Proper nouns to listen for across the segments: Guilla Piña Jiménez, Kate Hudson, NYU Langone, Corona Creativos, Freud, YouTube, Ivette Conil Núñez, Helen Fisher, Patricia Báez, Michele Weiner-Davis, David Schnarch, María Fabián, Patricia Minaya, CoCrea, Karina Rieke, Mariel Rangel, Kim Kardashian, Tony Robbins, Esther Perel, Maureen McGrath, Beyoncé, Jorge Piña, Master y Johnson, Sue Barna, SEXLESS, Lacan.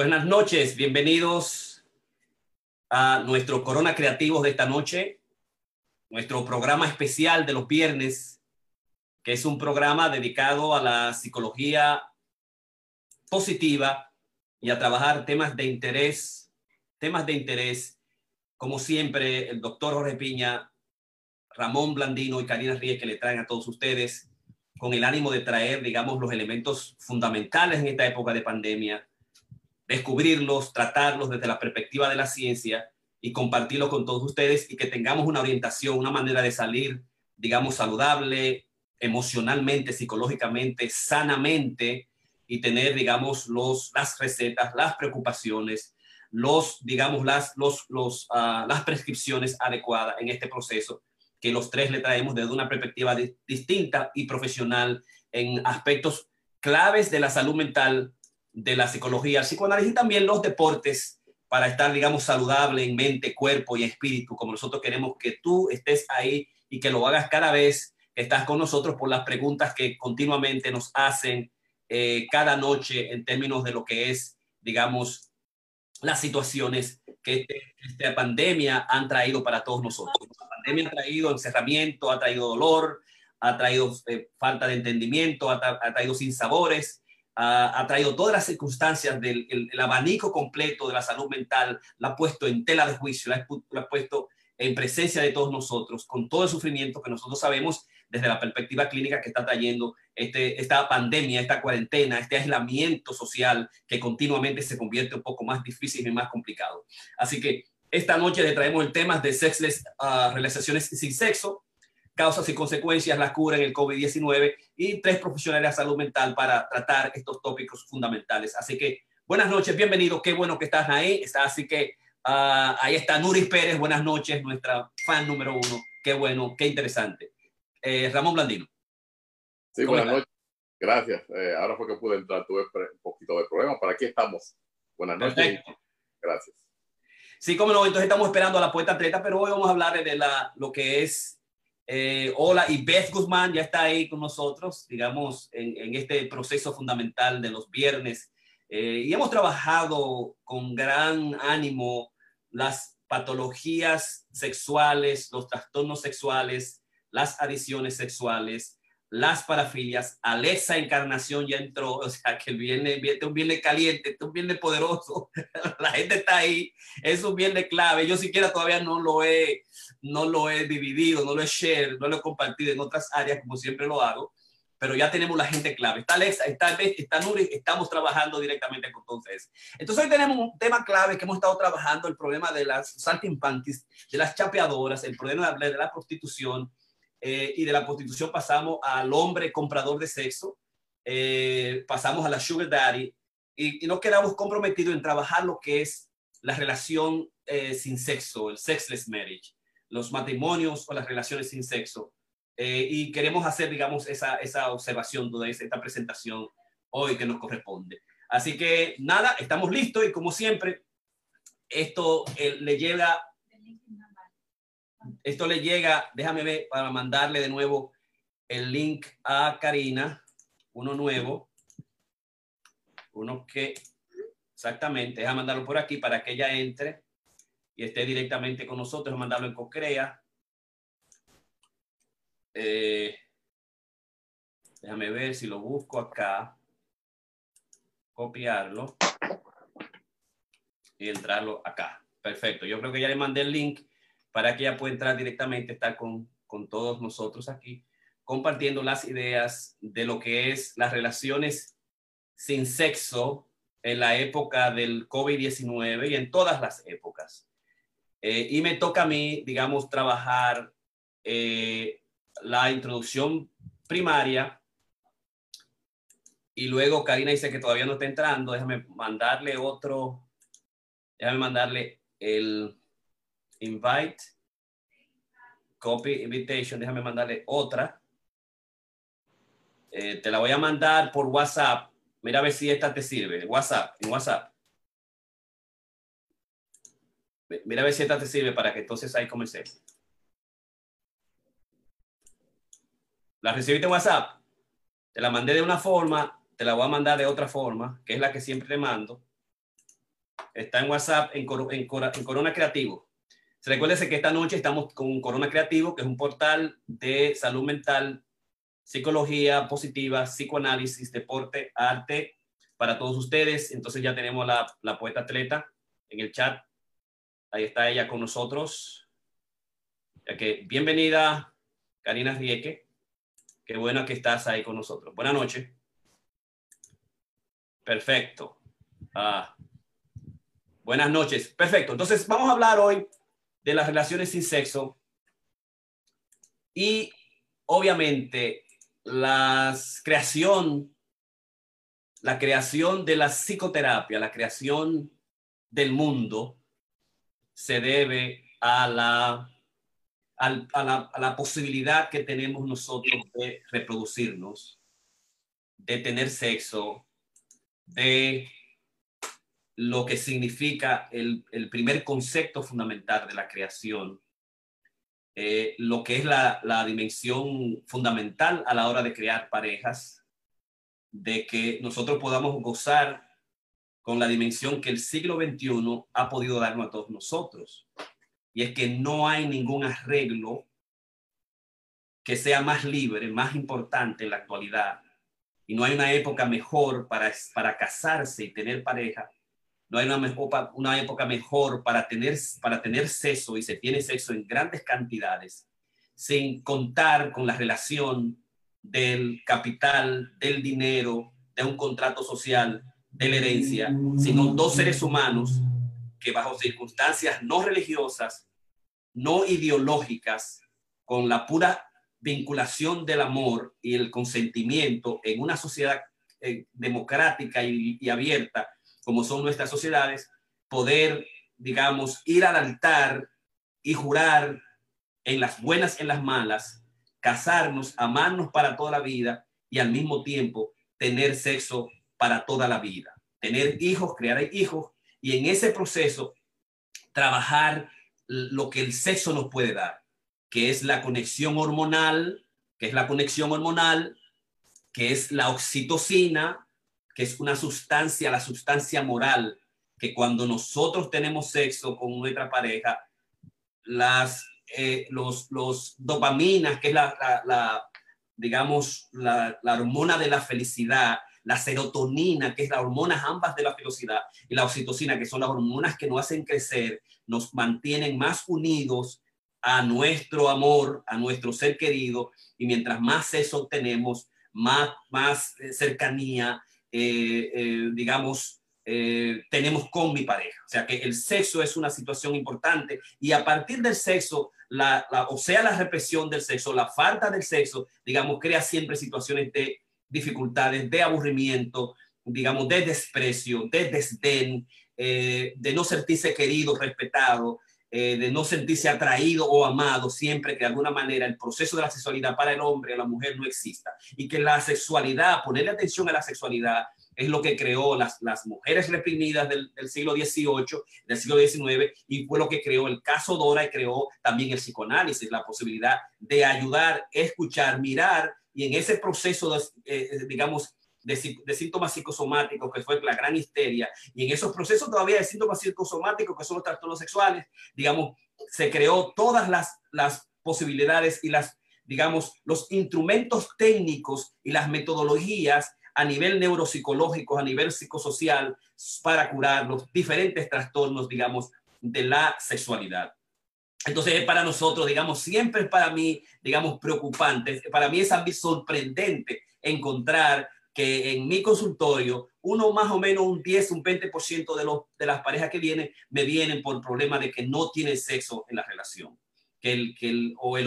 Buenas noches, bienvenidos a nuestro Corona Creativos de esta noche, nuestro programa especial de los viernes, que es un programa dedicado a la psicología positiva y a trabajar temas de interés, como siempre, el doctor Jorge Piña, Ramón Blandino y Karina Rieke, que le traen a todos ustedes con el ánimo de traer, digamos, los elementos fundamentales en esta época de pandemia, descubrirlos, tratarlos desde la perspectiva de la ciencia y compartirlos con todos ustedes y que tengamos una orientación, una manera de salir, digamos, saludable, emocionalmente, psicológicamente, sanamente y tener, digamos, las recetas, las preocupaciones, las prescripciones adecuadas en este proceso que los tres le traemos desde una perspectiva distinta y profesional en aspectos claves de la salud mental, de la psicología, el psicoanálisis y también los deportes para estar, digamos, saludable en mente, cuerpo y espíritu, como nosotros queremos que tú estés ahí y que lo hagas cada vez que estás con nosotros por las preguntas que continuamente nos hacen cada noche en términos de lo que es, digamos, las situaciones que esta pandemia han traído para todos nosotros. La pandemia ha traído encerramiento, ha traído dolor, ha traído falta de entendimiento, ha traído sinsabores, ha traído todas las circunstancias del el abanico completo de la salud mental, la ha puesto en tela de juicio, la ha puesto en presencia de todos nosotros, con todo el sufrimiento que nosotros sabemos desde la perspectiva clínica que está trayendo esta pandemia, esta cuarentena, este aislamiento social que continuamente se convierte un poco más difícil y más complicado. Así que esta noche le traemos el tema de sexless, relaciones sin sexo, causas y consecuencias, la cura en el COVID-19 y tres profesionales de salud mental para tratar estos tópicos fundamentales. Así que buenas noches, bienvenidos, qué bueno que estás ahí. Así que ahí está Nuris Pérez, buenas noches, nuestra fan número uno, qué bueno, qué interesante. Ramón Blandino. Sí, buenas noches, gracias. Ahora fue que pude entrar, tuve un poquito de problemas, pero aquí estamos. Buenas noches, perfecto. Gracias. Sí, cómo no, entonces estamos esperando a la poeta atleta, pero hoy vamos a hablar de lo que es. Hola, y Beth Guzmán ya está ahí con nosotros, digamos, en este proceso fundamental de los viernes. Y hemos trabajado con gran ánimo las patologías sexuales, los trastornos sexuales, las adicciones sexuales, las parafilias. Alexa Encarnación ya entró, o sea que este es un viernes caliente, este es un viernes poderoso, la gente está ahí, es un viernes clave. Yo siquiera todavía no lo he dividido, no lo he shared, no lo he compartido en otras áreas como siempre lo hago, pero ya tenemos la gente clave. Está Alexa, está Beth, está Nuris, estamos trabajando directamente con todos ustedes. Entonces hoy tenemos un tema clave que hemos estado trabajando, el problema de las saltimbanquis, de las chapeadoras, el problema de la prostitución, y de la prostitución pasamos al hombre comprador de sexo, pasamos a la sugar daddy y nos quedamos comprometidos en trabajar lo que es la relación sin sexo, el sexless marriage, los matrimonios o las relaciones sin sexo. Y queremos hacer, digamos, esa observación, toda esta presentación hoy que nos corresponde. Así que nada, estamos listos y como siempre, esto le llega, déjame ver, para mandarle de nuevo el link a Karina, uno nuevo, uno que, exactamente, déjame mandarlo por aquí para que ella entre y esté directamente con nosotros, mandarlo en Cocrea. Déjame ver si lo busco acá, copiarlo y entrarlo acá. Perfecto, yo creo que ya le mandé el link para que ella pueda entrar directamente, estar con todos nosotros aquí, compartiendo las ideas de lo que es las relaciones sin sexo en la época del COVID-19 y en todas las épocas. Y me toca a mí, digamos, trabajar la introducción primaria y luego Karina dice que todavía no está entrando. Déjame mandarle el invite, copy invitation, déjame mandarle otra. Te la voy a mandar por WhatsApp, mira a ver si esta te sirve, en WhatsApp. Mira a ver si esta te sirve para que entonces ahí comencemos. ¿La recibiste en WhatsApp? Te la mandé de una forma, te la voy a mandar de otra forma, que es la que siempre te mando. está en WhatsApp, en Corona Creativos. Recuérdense que esta noche estamos con Corona Creativo, que es un portal de salud mental, psicología positiva, psicoanálisis, deporte, arte, para todos ustedes. Entonces ya tenemos la poeta atleta en el chat. Ahí está ella con nosotros. Okay. Bienvenida, Karina Rieke. Qué bueno que estás ahí con nosotros. Buenas noches. Perfecto. Buenas noches. Perfecto. Entonces vamos a hablar hoy de las relaciones sin sexo y obviamente la creación de la psicoterapia, la creación del mundo se debe a la posibilidad que tenemos nosotros de reproducirnos, de tener sexo, de lo que significa el primer concepto fundamental de la creación, lo que es la dimensión fundamental a la hora de crear parejas, de que nosotros podamos gozar con la dimensión que el siglo XXI ha podido darnos a todos nosotros. Y es que no hay ningún arreglo que sea más libre, más importante en la actualidad. Y no hay una época mejor para casarse y tener pareja. No hay una época mejor para tener sexo, y se tiene sexo en grandes cantidades, sin contar con la relación del capital, del dinero, de un contrato social, de la herencia, sino dos seres humanos que bajo circunstancias no religiosas, no ideológicas, con la pura vinculación del amor y el consentimiento en una sociedad democrática y abierta, como son nuestras sociedades, poder, digamos, ir al altar y jurar en las buenas, en las malas, casarnos, amarnos para toda la vida y al mismo tiempo tener sexo para toda la vida, tener hijos, crear hijos y en ese proceso trabajar lo que el sexo nos puede dar, que es la conexión hormonal, que es la oxitocina, que es una sustancia, la sustancia moral, que cuando nosotros tenemos sexo con nuestra pareja, los dopaminas, que es la hormona de la felicidad, la serotonina, que es la hormona ambas de la felicidad, y la oxitocina, que son las hormonas que nos hacen crecer, nos mantienen más unidos a nuestro amor, a nuestro ser querido, y mientras más sexo tenemos, más cercanía, tenemos con mi pareja. O sea que el sexo es una situación importante y a partir del sexo, la represión del sexo, la falta del sexo, digamos, crea siempre situaciones de dificultades, de aburrimiento, digamos, de desprecio, de desdén, de no sentirse querido, respetado, de no sentirse atraído o amado, siempre que de alguna manera el proceso de la sexualidad para el hombre o la mujer no exista. Y que la sexualidad, ponerle atención a la sexualidad, es lo que creó las mujeres reprimidas del siglo XVIII, del siglo XIX, y fue lo que creó el caso Dora y creó también el psicoanálisis, la posibilidad de ayudar, escuchar, mirar, y en ese proceso, de síntomas psicosomáticos, que fue la gran histeria, y en esos procesos todavía de síntomas psicosomáticos, que son los trastornos sexuales, digamos, se creó todas las posibilidades y los instrumentos técnicos y las metodologías a nivel neuropsicológico, a nivel psicosocial, para curar los diferentes trastornos, digamos, de la sexualidad. Entonces es para nosotros, digamos, siempre para mí, digamos, preocupante, para mí es a mí sorprendente encontrar que en mi consultorio, más o menos un 10, un 20% de las parejas que vienen, me vienen por problemas de que no tienen sexo en la relación. El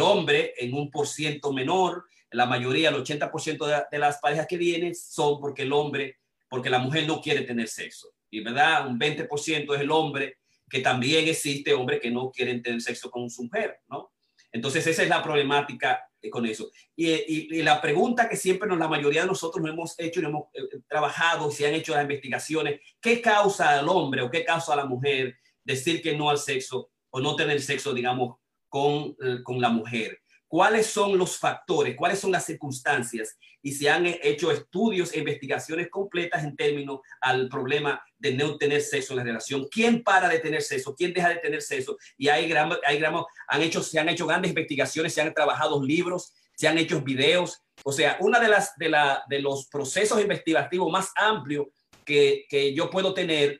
hombre en un % menor, la mayoría, el 80% de las parejas que vienen son porque la mujer no quiere tener sexo. Y verdad, un 20% es el hombre, que también existe hombres que no quieren tener sexo con su mujer, ¿no? Entonces esa es la problemática con eso. Y la pregunta que siempre la mayoría de nosotros nos hemos hecho, nos hemos trabajado, se han hecho las investigaciones, ¿qué causa al hombre o qué causa a la mujer decir que no al sexo o no tener sexo, digamos, con la mujer? cuáles son los factores, cuáles son las circunstancias, y se han hecho estudios e investigaciones completas en términos al problema de no tener sexo en la relación. ¿Quién para de tener sexo? ¿Quién deja de tener sexo? Y se han hecho grandes investigaciones, se han trabajado libros, se han hecho videos. O sea, uno de los procesos investigativos más amplios que yo puedo tener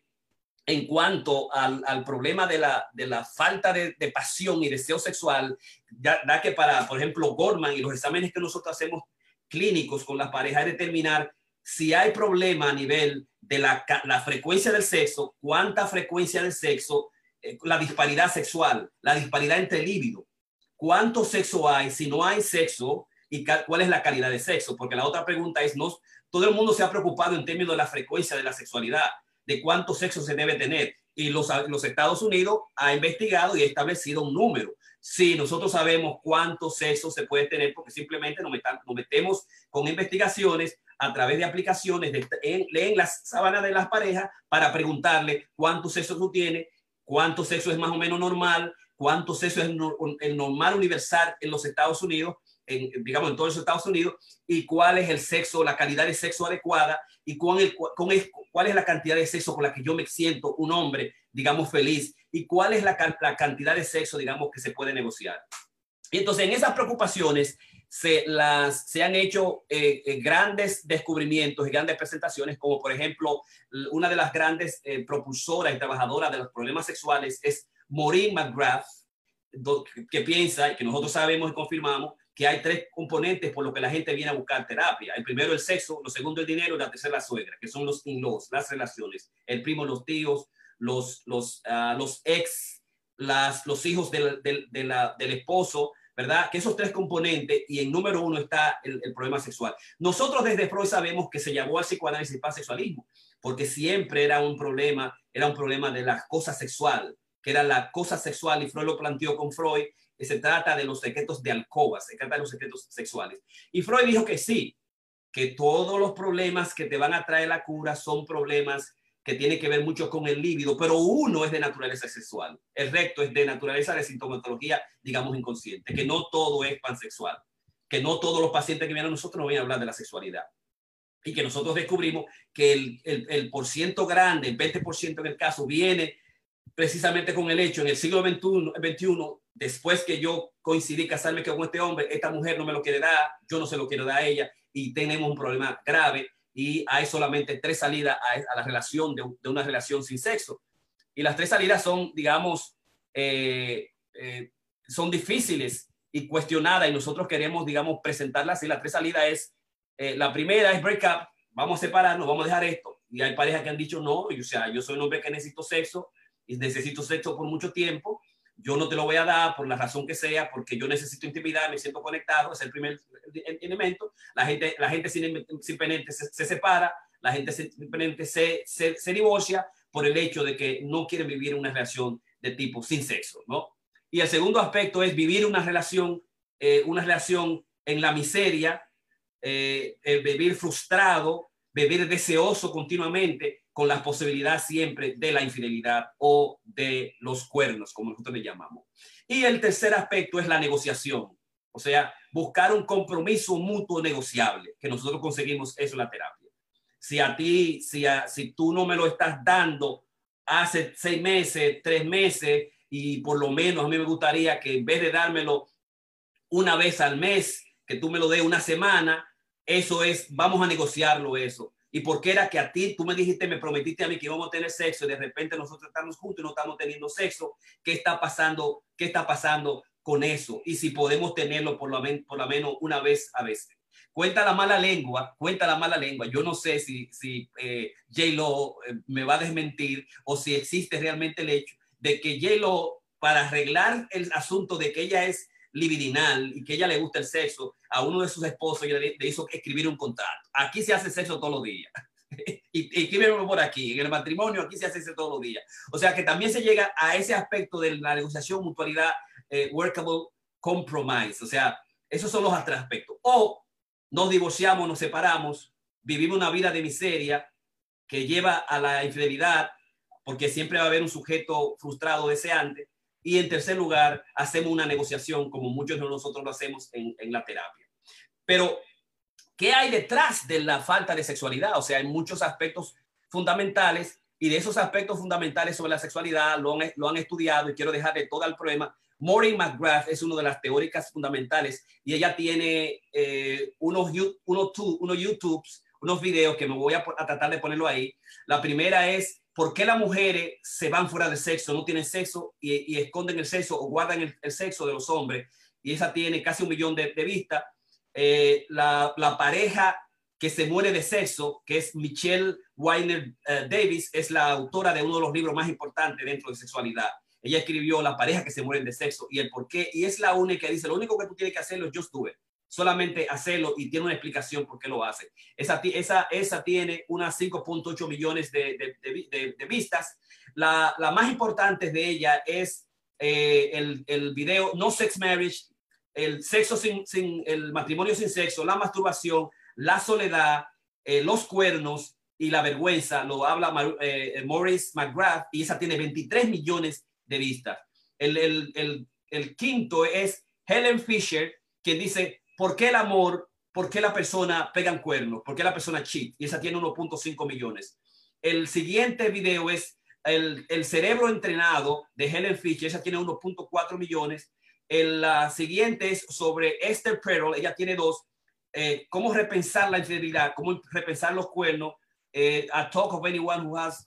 en cuanto al problema de la falta de pasión y deseo sexual, ya que para, por ejemplo, Goldman y los exámenes que nosotros hacemos clínicos con las parejas, determinar si hay problema a nivel de la frecuencia del sexo, cuánta frecuencia del sexo, la disparidad sexual, la disparidad entre líbido, cuánto sexo hay, si no hay sexo, y cuál es la calidad de sexo, porque la otra pregunta es, no, todo el mundo se ha preocupado en términos de la frecuencia de la sexualidad, de cuánto sexo se debe tener, y los Estados Unidos ha investigado y establecido un número. Sí, nosotros sabemos cuánto sexo se puede tener, porque simplemente nos metemos con investigaciones a través de aplicaciones en las sábanas de las parejas para preguntarle cuánto sexo tú tienes, cuánto sexo es más o menos normal, cuánto sexo es el normal universal en los Estados Unidos, en todos los Estados Unidos, y cuál es el sexo, la calidad de sexo adecuada, y cuál es la cantidad de sexo con la que yo me siento un hombre, feliz, y cuál es la cantidad de sexo, que se puede negociar. Y entonces, en esas preocupaciones se han hecho grandes descubrimientos y grandes presentaciones, como por ejemplo, una de las grandes propulsoras y trabajadoras de los problemas sexuales es Maureen McGrath, que piensa, y que nosotros sabemos y confirmamos, que hay tres componentes por los que la gente viene a buscar terapia. El primero el sexo, lo segundo el dinero, y la tercera la suegra, que son los in-laws, las relaciones, el primo, los tíos, los ex, los hijos del esposo, ¿verdad? Que esos tres componentes, y en número uno está el problema sexual. Nosotros desde Freud sabemos que se llamó al psicoanálisis pansexualismo, porque siempre era un problema de la cosa sexual, que era la cosa sexual, y Freud lo planteó con Freud, que se trata de los secretos de alcoba, se trata de los secretos sexuales. Y Freud dijo que sí, que todos los problemas que te van a traer la cura son problemas que tienen que ver mucho con el líbido, pero uno es de naturaleza sexual, el resto es de naturaleza de sintomatología, inconsciente, que no todo es pansexual, que no todos los pacientes que vienen a nosotros nos vienen a hablar de la sexualidad. Y que nosotros descubrimos que el porciento grande, el 20% en el caso, viene precisamente con el hecho, en el siglo XXI, después que yo coincidí casarme con este hombre, esta mujer no me lo quiere dar, yo no se lo quiero dar a ella, y tenemos un problema grave, y hay solamente tres salidas a la relación de una relación sin sexo. Y las tres salidas son, son difíciles y cuestionadas, y nosotros queremos, presentarlas. Y las tres salidas es, la primera es break up, vamos a separarnos, vamos a dejar esto. Y hay parejas que han dicho no, y, o sea, yo soy un hombre que necesito sexo, y necesito sexo por mucho tiempo, yo no te lo voy a dar por la razón que sea, porque yo necesito intimidad, me siento conectado, es el primer elemento. La gente simplemente se separa, la gente simplemente se divorcia por el hecho de que no quieren vivir una relación de tipo sin sexo, ¿no? Y el segundo aspecto es vivir una relación en la miseria, vivir frustrado, vivir deseoso continuamente, con la posibilidad siempre de la infidelidad o de los cuernos, como nosotros le llamamos. Y el tercer aspecto es la negociación, o sea, buscar un compromiso mutuo negociable, que nosotros conseguimos eso en la terapia. Si tú no me lo estás dando hace 6 meses, 3 meses, y por lo menos a mí me gustaría que en vez de dármelo una vez al mes, que tú me lo des una semana, eso es, vamos a negociarlo eso. Y porque era que a ti, tú me dijiste, me prometiste a mí que íbamos a tener sexo, y de repente nosotros estamos juntos y no estamos teniendo sexo. ¿Qué está pasando? ¿Qué está pasando con eso? Y si podemos tenerlo por lo menos una vez a veces. Cuenta la mala lengua. Yo no sé si J-Lo me va a desmentir o si existe realmente el hecho de que J-Lo, para arreglar el asunto de que ella es libidinal y que ella le gusta el sexo, a uno de sus esposos le hizo escribir un contrato. Aquí se hace sexo todos los días. Y escríbelo por aquí, en el matrimonio, aquí se hace sexo todos los días. O sea que también se llega a ese aspecto de la negociación, mutualidad, workable compromise. O sea, esos son los otros aspectos. O nos divorciamos, nos separamos, vivimos una vida de miseria que lleva a la infidelidad, porque siempre va a haber un sujeto frustrado deseante. Y en tercer lugar, hacemos una negociación, como muchos de nosotros lo hacemos en la terapia. Pero, ¿qué hay detrás de la falta de sexualidad? O sea, hay muchos aspectos fundamentales, y de esos aspectos fundamentales sobre la sexualidad lo han estudiado, y quiero dejar de todo el problema. Maureen McGrath es una de las teóricas fundamentales, y ella tiene unos videos que me voy a tratar de ponerlo ahí. La primera es ¿por qué las mujeres se van fuera de sexo? No tienen sexo y esconden el sexo o guardan el sexo de los hombres. Y esa tiene casi 1 millón de vistas. La pareja que se muere de sexo, que es Michele Weiner-Davis, es la autora de uno de los libros más importantes dentro de sexualidad. Ella escribió La pareja que se mueren de sexo y el por qué. Y es la única que dice, lo único que tú tienes que hacerlo es yo estuve. Solamente hacerlo, y tiene una explicación por qué lo hace. Esa tiene unas 5.8 millones de vistas. La más importante de ella es el video No Sex Marriage, el matrimonio sin sexo, la masturbación, la soledad, los cuernos y la vergüenza. Lo habla Maurice McGrath, y esa tiene 23 millones de vistas. El quinto es Helen Fisher, quien dice ¿por qué el amor? ¿Por qué la persona pega en cuernos? ¿Por qué la persona cheat? Y esa tiene 1.5 millones. El siguiente video es el cerebro entrenado de Helen Fisher. Esa tiene 1.4 millones. La siguiente es sobre Esther Perel. Ella tiene 2. ¿Cómo repensar la infidelidad? ¿Cómo repensar los cuernos? A talk of anyone who has...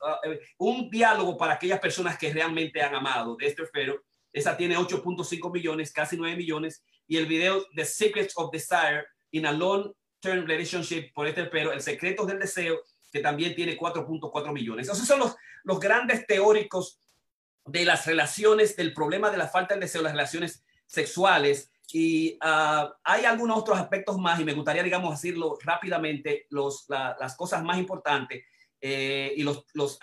un diálogo para aquellas personas que realmente han amado, de Esther Perel. Esa tiene 8.5 millones, casi 9 millones. Y el video The Secrets of Desire in a Long-Term Relationship por Esther Perel, El secreto del deseo, que también tiene 4.4 millones. Esos son los grandes teóricos de las relaciones, del problema de la falta del deseo, las relaciones sexuales. Y hay algunos otros aspectos más, y me gustaría, digamos, decirlo rápidamente, las cosas más importantes y los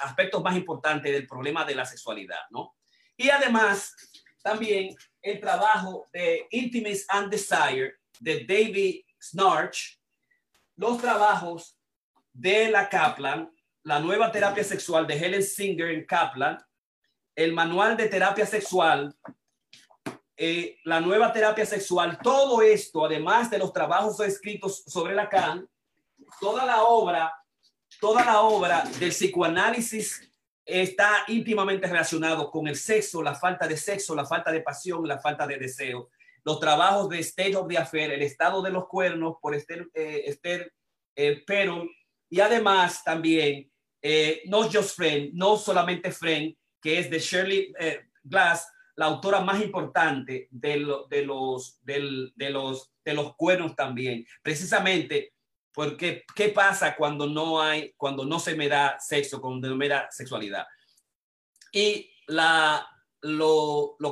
aspectos más importantes del problema de la sexualidad, ¿no? Y además, también el trabajo de Intimacy and Desire de David Schnarch, los trabajos de la Kaplan, la nueva terapia sexual de Helen Singer Kaplan, el manual de terapia sexual, la nueva terapia sexual, todo esto, además de los trabajos escritos sobre Lacan, toda la obra del psicoanálisis está íntimamente relacionado con el sexo, la falta de pasión, la falta de deseo. Los trabajos de State of the Affair, El estado de los cuernos, por Esther Perel, y además también Not Just Friend, No Solamente Friend, que es de Shirley Glass, la autora más importante de los cuernos también, precisamente. Porque, ¿qué pasa cuando no se me da sexo, cuando no me da sexualidad? Y lo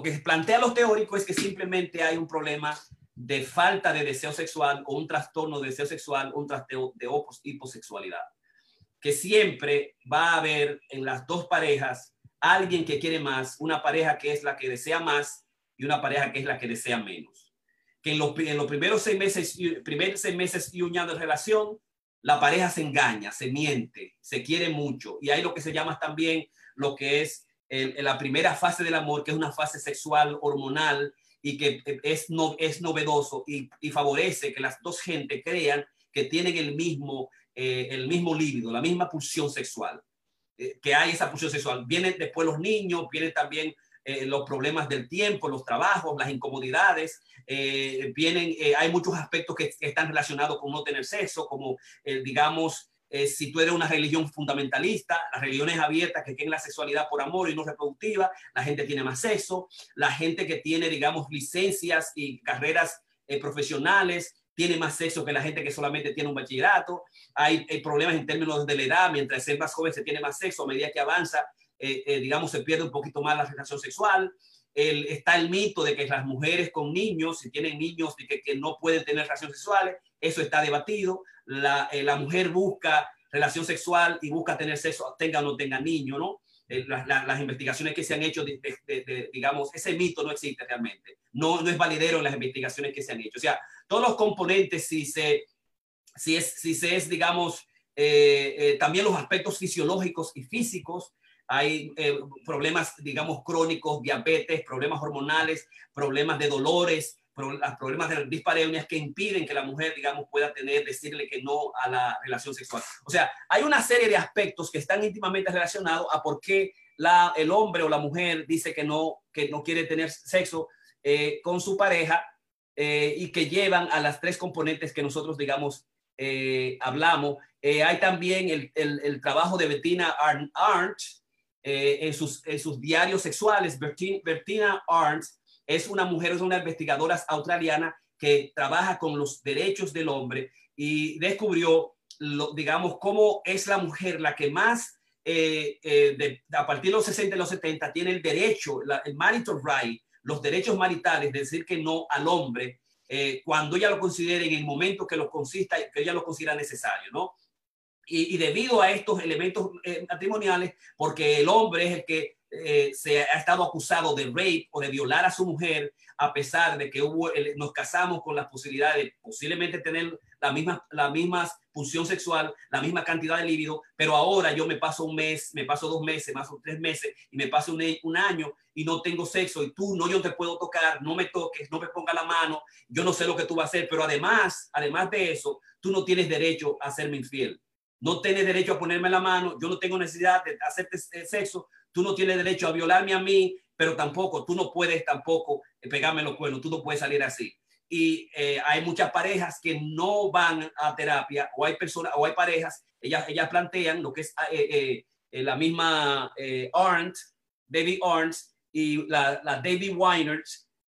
que plantea los teóricos es que simplemente hay un problema de falta de deseo sexual, o un trastorno de deseo sexual, un trastorno de hiposexualidad. Que siempre va a haber en las dos parejas alguien que quiere más, una pareja que es la que desea más y una pareja que es la que desea menos. Que en los primeros seis meses y un año de relación, la pareja se engaña, se miente, se quiere mucho. Y hay lo que se llama también lo que es la primera fase del amor, que es una fase sexual hormonal, y que es novedoso y favorece que las dos gentes crean que tienen el mismo líbido, la misma pulsión sexual, que hay esa pulsión sexual. Vienen después los niños, vienen también los problemas del tiempo, los trabajos, las incomodidades, hay muchos aspectos que están relacionados con no tener sexo, como si tú eres una religión fundamentalista, las religiones abiertas que tienen la sexualidad por amor y no reproductiva, la gente tiene más sexo, la gente que tiene, digamos, licencias y carreras profesionales, tiene más sexo que la gente que solamente tiene un bachillerato. Hay problemas en términos de la edad, mientras es más joven se tiene más sexo, a medida que avanza, digamos, se pierde un poquito más la relación sexual. Está el mito de que las mujeres con niños, si tienen niños, que no pueden tener relaciones sexuales, eso está debatido. La mujer busca relación sexual y busca tener sexo, tenga o no tenga niño, ¿no? Las investigaciones que se han hecho, digamos, ese mito no existe realmente. No es validero en las investigaciones que se han hecho. O sea, todos los componentes, digamos, también los aspectos fisiológicos y físicos, hay problemas, digamos, crónicos, diabetes, problemas hormonales, problemas de dolores, problemas de dispareumias que impiden que la mujer, digamos, pueda decirle que no a la relación sexual. O sea, hay una serie de aspectos que están íntimamente relacionados a por qué el hombre o la mujer dice que no quiere tener sexo con su pareja y que llevan a las tres componentes que nosotros, digamos, hablamos. Hay también el trabajo de Bettina Arndt en sus diarios sexuales. Bettina Arndt es una mujer, es una investigadora australiana que trabaja con los derechos del hombre y descubrió, digamos, cómo es la mujer la que más, a partir de los 60 y los 70, tiene el derecho, el marital right, los derechos maritales, de decir que no al hombre cuando ella lo considere, en el momento que ella lo considera necesario, ¿no? Y debido a estos elementos matrimoniales, porque el hombre es el que se ha estado acusado de rape o de violar a su mujer, a pesar de que nos casamos con la posibilidad de posiblemente tener la misma función sexual, la misma cantidad de líbido, pero ahora yo me paso un mes, me paso 2 meses, me paso 3 meses y me paso un año y no tengo sexo, y tú no, yo te puedo tocar, no me toques, no me pongas la mano, yo no sé lo que tú vas a hacer, pero además de eso, tú no tienes derecho a serme infiel, no tienes derecho a ponerme la mano, yo no tengo necesidad de hacerte sexo. Tú no tienes derecho a violarme a mí, pero tampoco, tú no puedes tampoco pegarme los cuernos, tú no puedes salir así. Y hay muchas parejas que no van a terapia, o hay personas, o hay parejas, ellas plantean lo que es la misma Arndt, David Arndt y la David Weiner,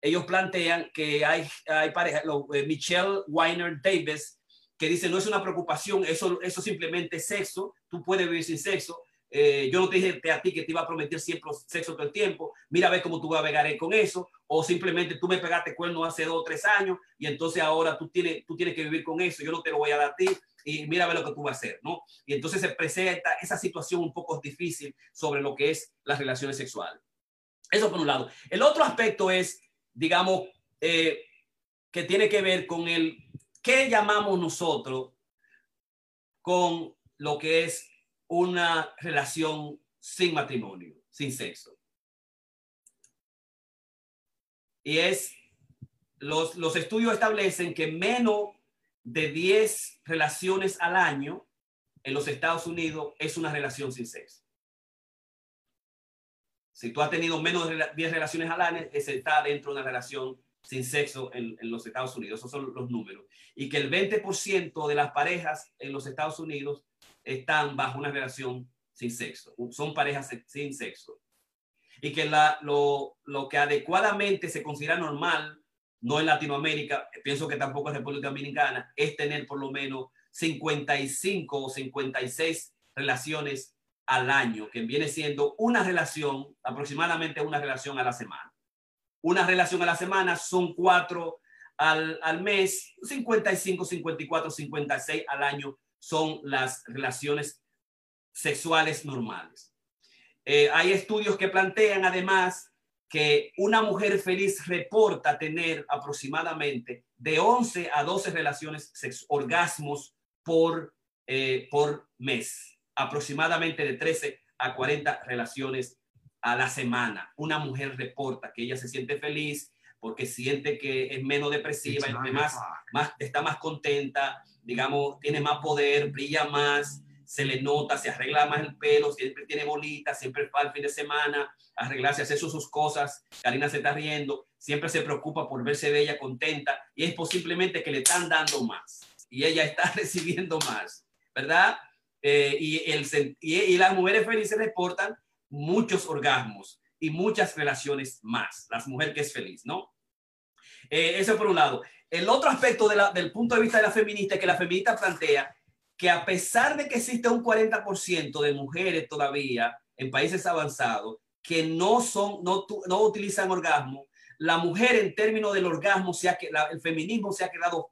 ellos plantean que hay parejas, Michele Weiner-Davis, que dice, no es una preocupación, eso simplemente es sexo, tú puedes vivir sin sexo. Yo no te dije a ti que te iba a prometer siempre sexo todo el tiempo, mira a ver cómo tú vas a navegar con eso, o simplemente tú me pegaste cuerno hace 2 o 3 años y entonces ahora tú tienes que vivir con eso, yo no te lo voy a dar a ti y mira a ver lo que tú vas a hacer, ¿no? Y entonces se presenta esa situación un poco difícil sobre lo que es las relaciones sexuales. Eso por un lado. El otro aspecto es, digamos, que tiene que ver con ¿qué llamamos nosotros con lo que es una relación sin matrimonio, sin sexo? Y es, los estudios establecen que menos de 10 relaciones al año en los Estados Unidos es una relación sin sexo. Si tú has tenido menos de 10 relaciones al año, está dentro de una relación sin sexo en los Estados Unidos. Esos son los números. Y que el 20% de las parejas en los Estados Unidos están bajo una relación sin sexo, son parejas sin sexo. Y que lo que adecuadamente se considera normal, no en Latinoamérica, pienso que tampoco en República Dominicana, es tener por lo menos 55 o 56 relaciones al año, que viene siendo una relación, aproximadamente una relación a la semana. Una relación a la semana son 4 al mes, 55, 54, 56 al año son las relaciones sexuales normales. Hay estudios que plantean además que una mujer feliz reporta tener aproximadamente de 11 a 12 relaciones orgasmos por mes, aproximadamente de 13 a 40 relaciones a la semana. Una mujer reporta que ella se siente feliz porque siente que es menos depresiva, está más contenta, digamos, tiene más poder, brilla más, se le nota, se arregla más el pelo, siempre tiene bolitas, siempre va el fin de semana a arreglarse, hacer sus cosas. Karina se está riendo, siempre se preocupa por verse bella, contenta, y es posiblemente que le están dando más y ella está recibiendo más, ¿verdad? Y las mujeres felices reportan muchos orgasmos y muchas relaciones más, las mujeres que es feliz, ¿no? Eso por un lado. El otro aspecto del punto de vista de la feminista es que la feminista plantea que a pesar de que existe un 40% de mujeres todavía en países avanzados que no utilizan orgasmo, la mujer en términos del orgasmo, el feminismo se ha quedado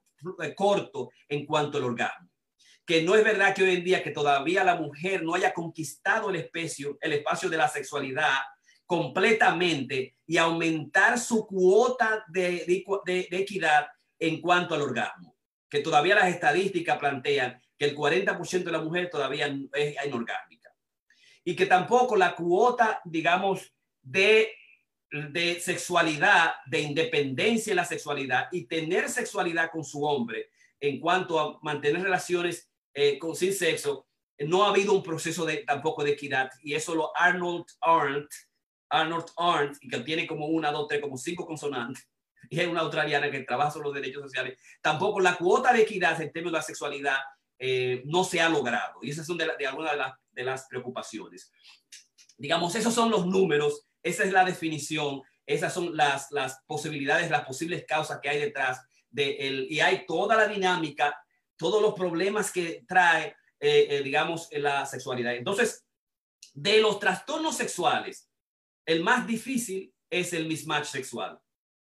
corto en cuanto al orgasmo. Que no es verdad que hoy en día que todavía la mujer no haya conquistado el espacio de la sexualidad completamente y aumentar su cuota de equidad en cuanto al orgasmo, que todavía las estadísticas plantean que el 40% de la mujer todavía es inorgánica. y que tampoco la cuota, digamos, de sexualidad, de independencia en la sexualidad y tener sexualidad con su hombre en cuanto a mantener relaciones sin sexo, no ha habido un proceso tampoco de equidad, y eso lo Arnold Arndt, que tiene como 1, 2, 3, como 5 consonantes, y es una australiana que trabaja sobre los derechos sociales, tampoco la cuota de equidad en términos de la sexualidad no se ha logrado, y esas son algunas de las preocupaciones. Digamos, esos son los números, esa es la definición, esas son las posibilidades, las posibles causas que hay detrás y hay toda la dinámica, todos los problemas que trae, digamos, la sexualidad. Entonces, de los trastornos sexuales, el más difícil es el mismatch sexual.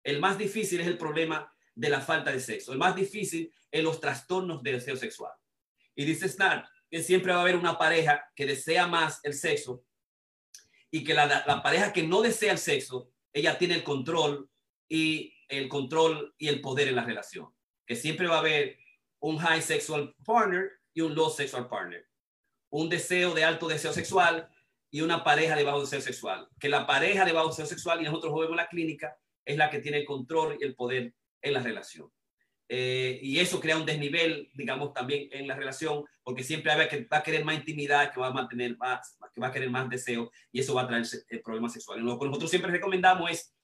El más difícil es el problema de la falta de sexo. El más difícil es los trastornos de deseo sexual. Y dice Schnarch que siempre va a haber una pareja que desea más el sexo y que la pareja que no desea el sexo, ella tiene el poder en la relación. Que siempre va a haber un high sexual partner y un low sexual partner. Un deseo de alto deseo sexual y una pareja de bajo deseo sexual. Que la pareja de bajo deseo sexual, y nosotros lo vemos en la clínica, es la que tiene el control y el poder en la relación. Y eso crea un desnivel, digamos, también en la relación, porque siempre hay que va a querer más intimidad, que va a mantener más, que va a querer más deseo, y eso va a traer problemas sexuales. Lo que nosotros siempre recomendamos es,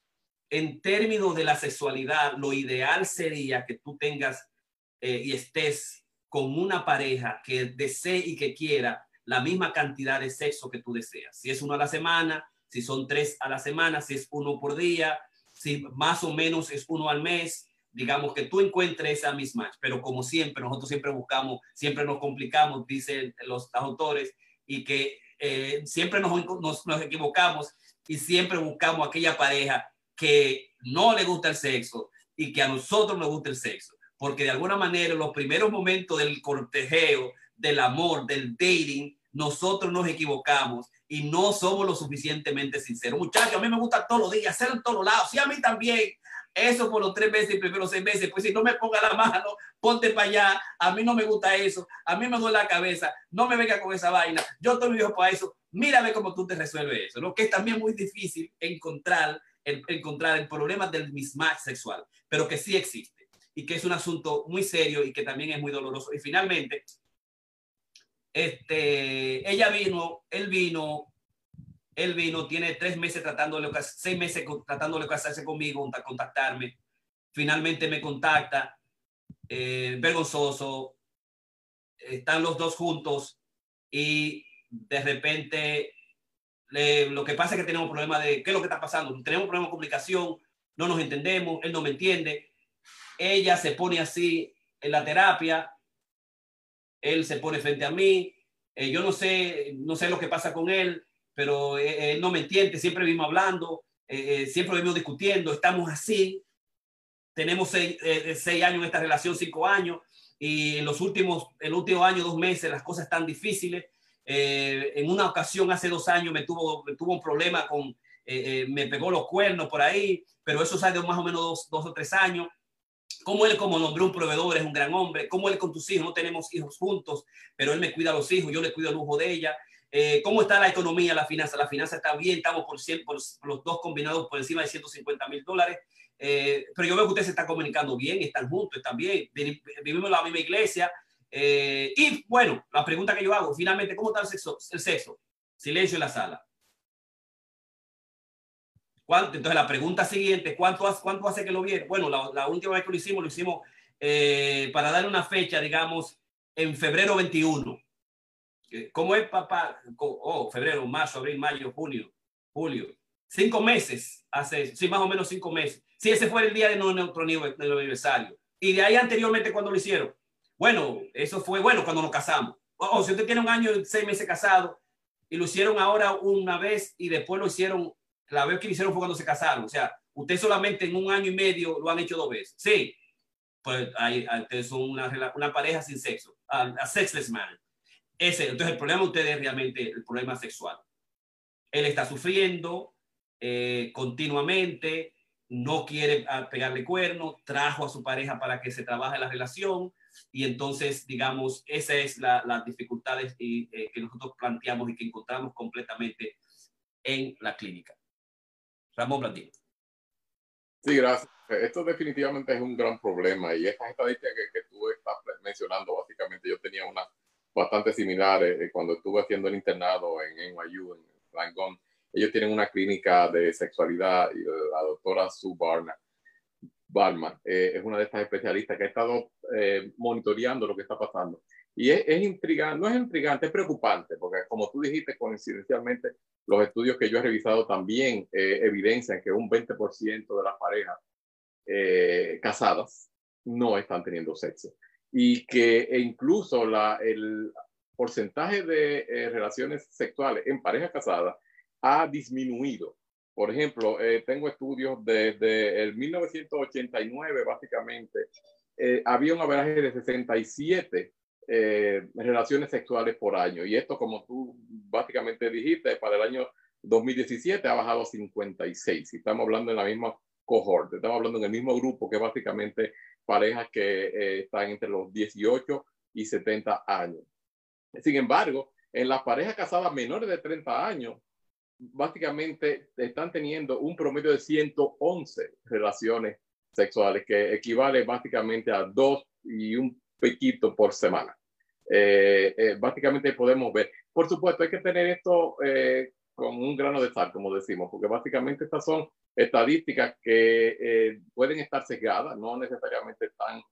en términos de la sexualidad, lo ideal sería que tú tengas y estés con una pareja que desee y que quiera la misma cantidad de sexo que tú deseas. Si es 1 a la semana, si son 3 a la semana, si es 1 por día, si más o menos es 1 al mes, digamos que tú encuentres esa mismatch. Pero como siempre, nosotros siempre buscamos, siempre nos complicamos, dicen los autores, y que siempre nos equivocamos y siempre buscamos aquella pareja que no le gusta el sexo y que a nosotros nos gusta el sexo. Porque de alguna manera, en los primeros momentos del cortejeo, del amor, del dating, nosotros nos equivocamos y no somos lo suficientemente sinceros. Muchachos, a mí me gusta todos los días, hacerlo en todos lados. Sí, a mí también. Eso por los 3 meses, primero 6 meses. Pues si no me ponga la mano, ponte para allá. A mí no me gusta eso. A mí me duele la cabeza. No me venga con esa vaina. Yo estoy viejo para eso. Mírame cómo tú te resuelves eso, ¿no? Que es también muy difícil encontrar el problema del mismatch sexual, pero que sí existe. Y que es un asunto muy serio y que también es muy doloroso. Y finalmente, él vino, tiene 3 meses tratándole, 6 meses tratándole de casarse conmigo, contactarme. Finalmente me contacta, vergonzoso, están los dos juntos y de repente lo que pasa es que tenemos un problema de, ¿qué es lo que está pasando? Tenemos un problema de comunicación, no nos entendemos, él no me entiende. Ella se pone así en la terapia, él se pone frente a mí, yo no sé lo que pasa con él, pero él no me entiende, siempre vivimos hablando, siempre vivimos discutiendo, estamos así, tenemos 6 años en esta relación, 5 años, y en el último año, 2 meses, las cosas están difíciles. En una ocasión hace 2 años me tuvo un problema me pegó los cuernos por ahí, pero eso sale de más o menos 2 o 3 años. Como él, como nombró un proveedor, es un gran hombre. Como él con tus hijos, no tenemos hijos juntos, pero él me cuida a los hijos, yo le cuido el lujo de ella. ¿Cómo está la economía, la finanza? La finanza está bien, estamos por los dos combinados por encima de $150,000. Pero yo veo que usted se está comunicando bien, están juntos, están bien, vivimos en la misma iglesia. Y bueno, la pregunta que yo hago, finalmente, ¿cómo está el sexo? Silencio en la sala. Entonces la pregunta siguiente, ¿cuánto hace que lo vieron? Bueno, la última vez que lo hicimos para darle una fecha, digamos, en febrero 21. ¿Cómo es, papá? Febrero, marzo, abril, mayo, junio, julio. 5 meses hace eso. Sí, más o menos 5 meses. Sí, ese fue el día de nuestro aniversario. Y de ahí anteriormente, ¿cuándo lo hicieron? Bueno, eso fue, cuando nos casamos. O si usted tiene 1 año y 6 meses casado y lo hicieron ahora una vez y después lo hicieron. La vez que lo hicieron fue cuando se casaron. O sea, usted solamente en 1 año y medio lo han hecho 2 veces. Sí, pues ustedes son una pareja sin sexo, a sexless man. Entonces el problema de ustedes es realmente el problema sexual. Él está sufriendo continuamente, no quiere pegarle cuerno, trajo a su pareja para que se trabaje la relación, y entonces, digamos, esa es las dificultades que nosotros planteamos y que encontramos completamente en la clínica. Ramón Blandino. Sí, gracias. Esto definitivamente es un gran problema, y estas estadísticas que tú estás mencionando, básicamente yo tenía unas bastante similares cuando estuve haciendo el internado en NYU, en Langone. Ellos tienen una clínica de sexualidad, y la doctora Sue Barna es una de estas especialistas que ha estado monitoreando lo que está pasando. Y es intrigante, no es intrigante, es preocupante, porque como tú dijiste, coincidencialmente, los estudios que yo he revisado también evidencian que un 20% de las parejas casadas no están teniendo sexo. Y que incluso el porcentaje de relaciones sexuales en parejas casadas ha disminuido. Por ejemplo, tengo estudios desde el 1989, básicamente, había un averaje de 67 relaciones sexuales por año. Y esto, como tú básicamente dijiste, para el año 2017 ha bajado a 56. Y estamos hablando en la misma cohorte, estamos hablando en el mismo grupo, que básicamente parejas que están entre los 18 y 70 años. Sin embargo, en las parejas casadas menores de 30 años, básicamente están teniendo un promedio de 111 relaciones sexuales, que equivale básicamente a 2 y un poquito por semana. Básicamente podemos ver, por supuesto, hay que tener esto con un grano de sal, como decimos, porque básicamente estas son estadísticas que pueden estar sesgadas, no necesariamente están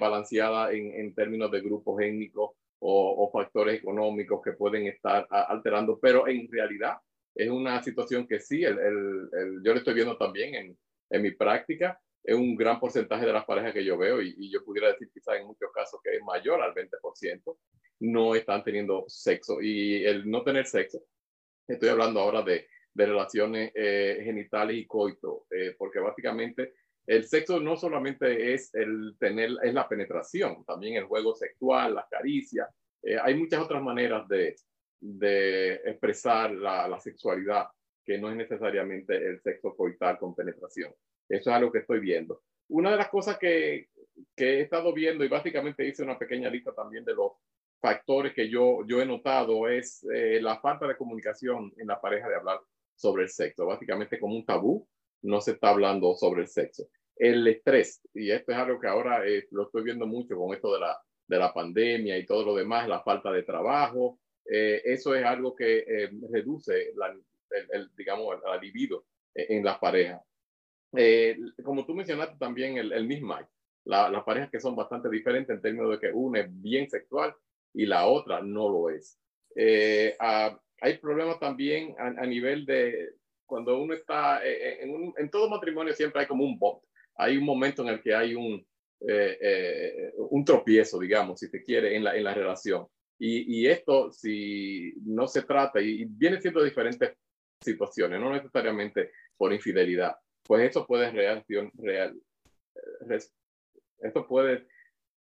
balanceadas en términos de grupos étnicos o factores económicos que pueden estar alterando, pero en realidad es una situación que sí, yo lo estoy viendo también en mi práctica. Es un gran porcentaje de las parejas que yo veo, y yo pudiera decir quizás en muchos casos que es mayor al 20%, no están teniendo sexo. Y el no tener sexo, estoy hablando ahora de relaciones genitales y coito, porque básicamente el sexo no solamente es es la penetración, también el juego sexual, las caricias. Hay muchas otras maneras de expresar la sexualidad, que no es necesariamente el sexo coital con penetración. Eso es algo que estoy viendo. Una de las cosas que he estado viendo, y básicamente hice una pequeña lista también de los factores que yo he notado, es la falta de comunicación en la pareja de hablar sobre el sexo. Básicamente como un tabú, no se está hablando sobre el sexo. El estrés, y esto es algo que ahora lo estoy viendo mucho con esto de la pandemia y todo lo demás, la falta de trabajo. Eso es algo que reduce digamos, el libido en las parejas. Como tú mencionaste también, el mismatch, las parejas que son bastante diferentes en términos de que una es bien sexual y la otra no lo es. Hay problemas también a nivel de cuando uno está en todo matrimonio, siempre hay como un bond, hay un momento en el que hay un tropiezo, digamos, si se quiere, en la relación, y esto si no se trata, y viene siendo diferentes situaciones, no necesariamente por infidelidad. Pues esto puede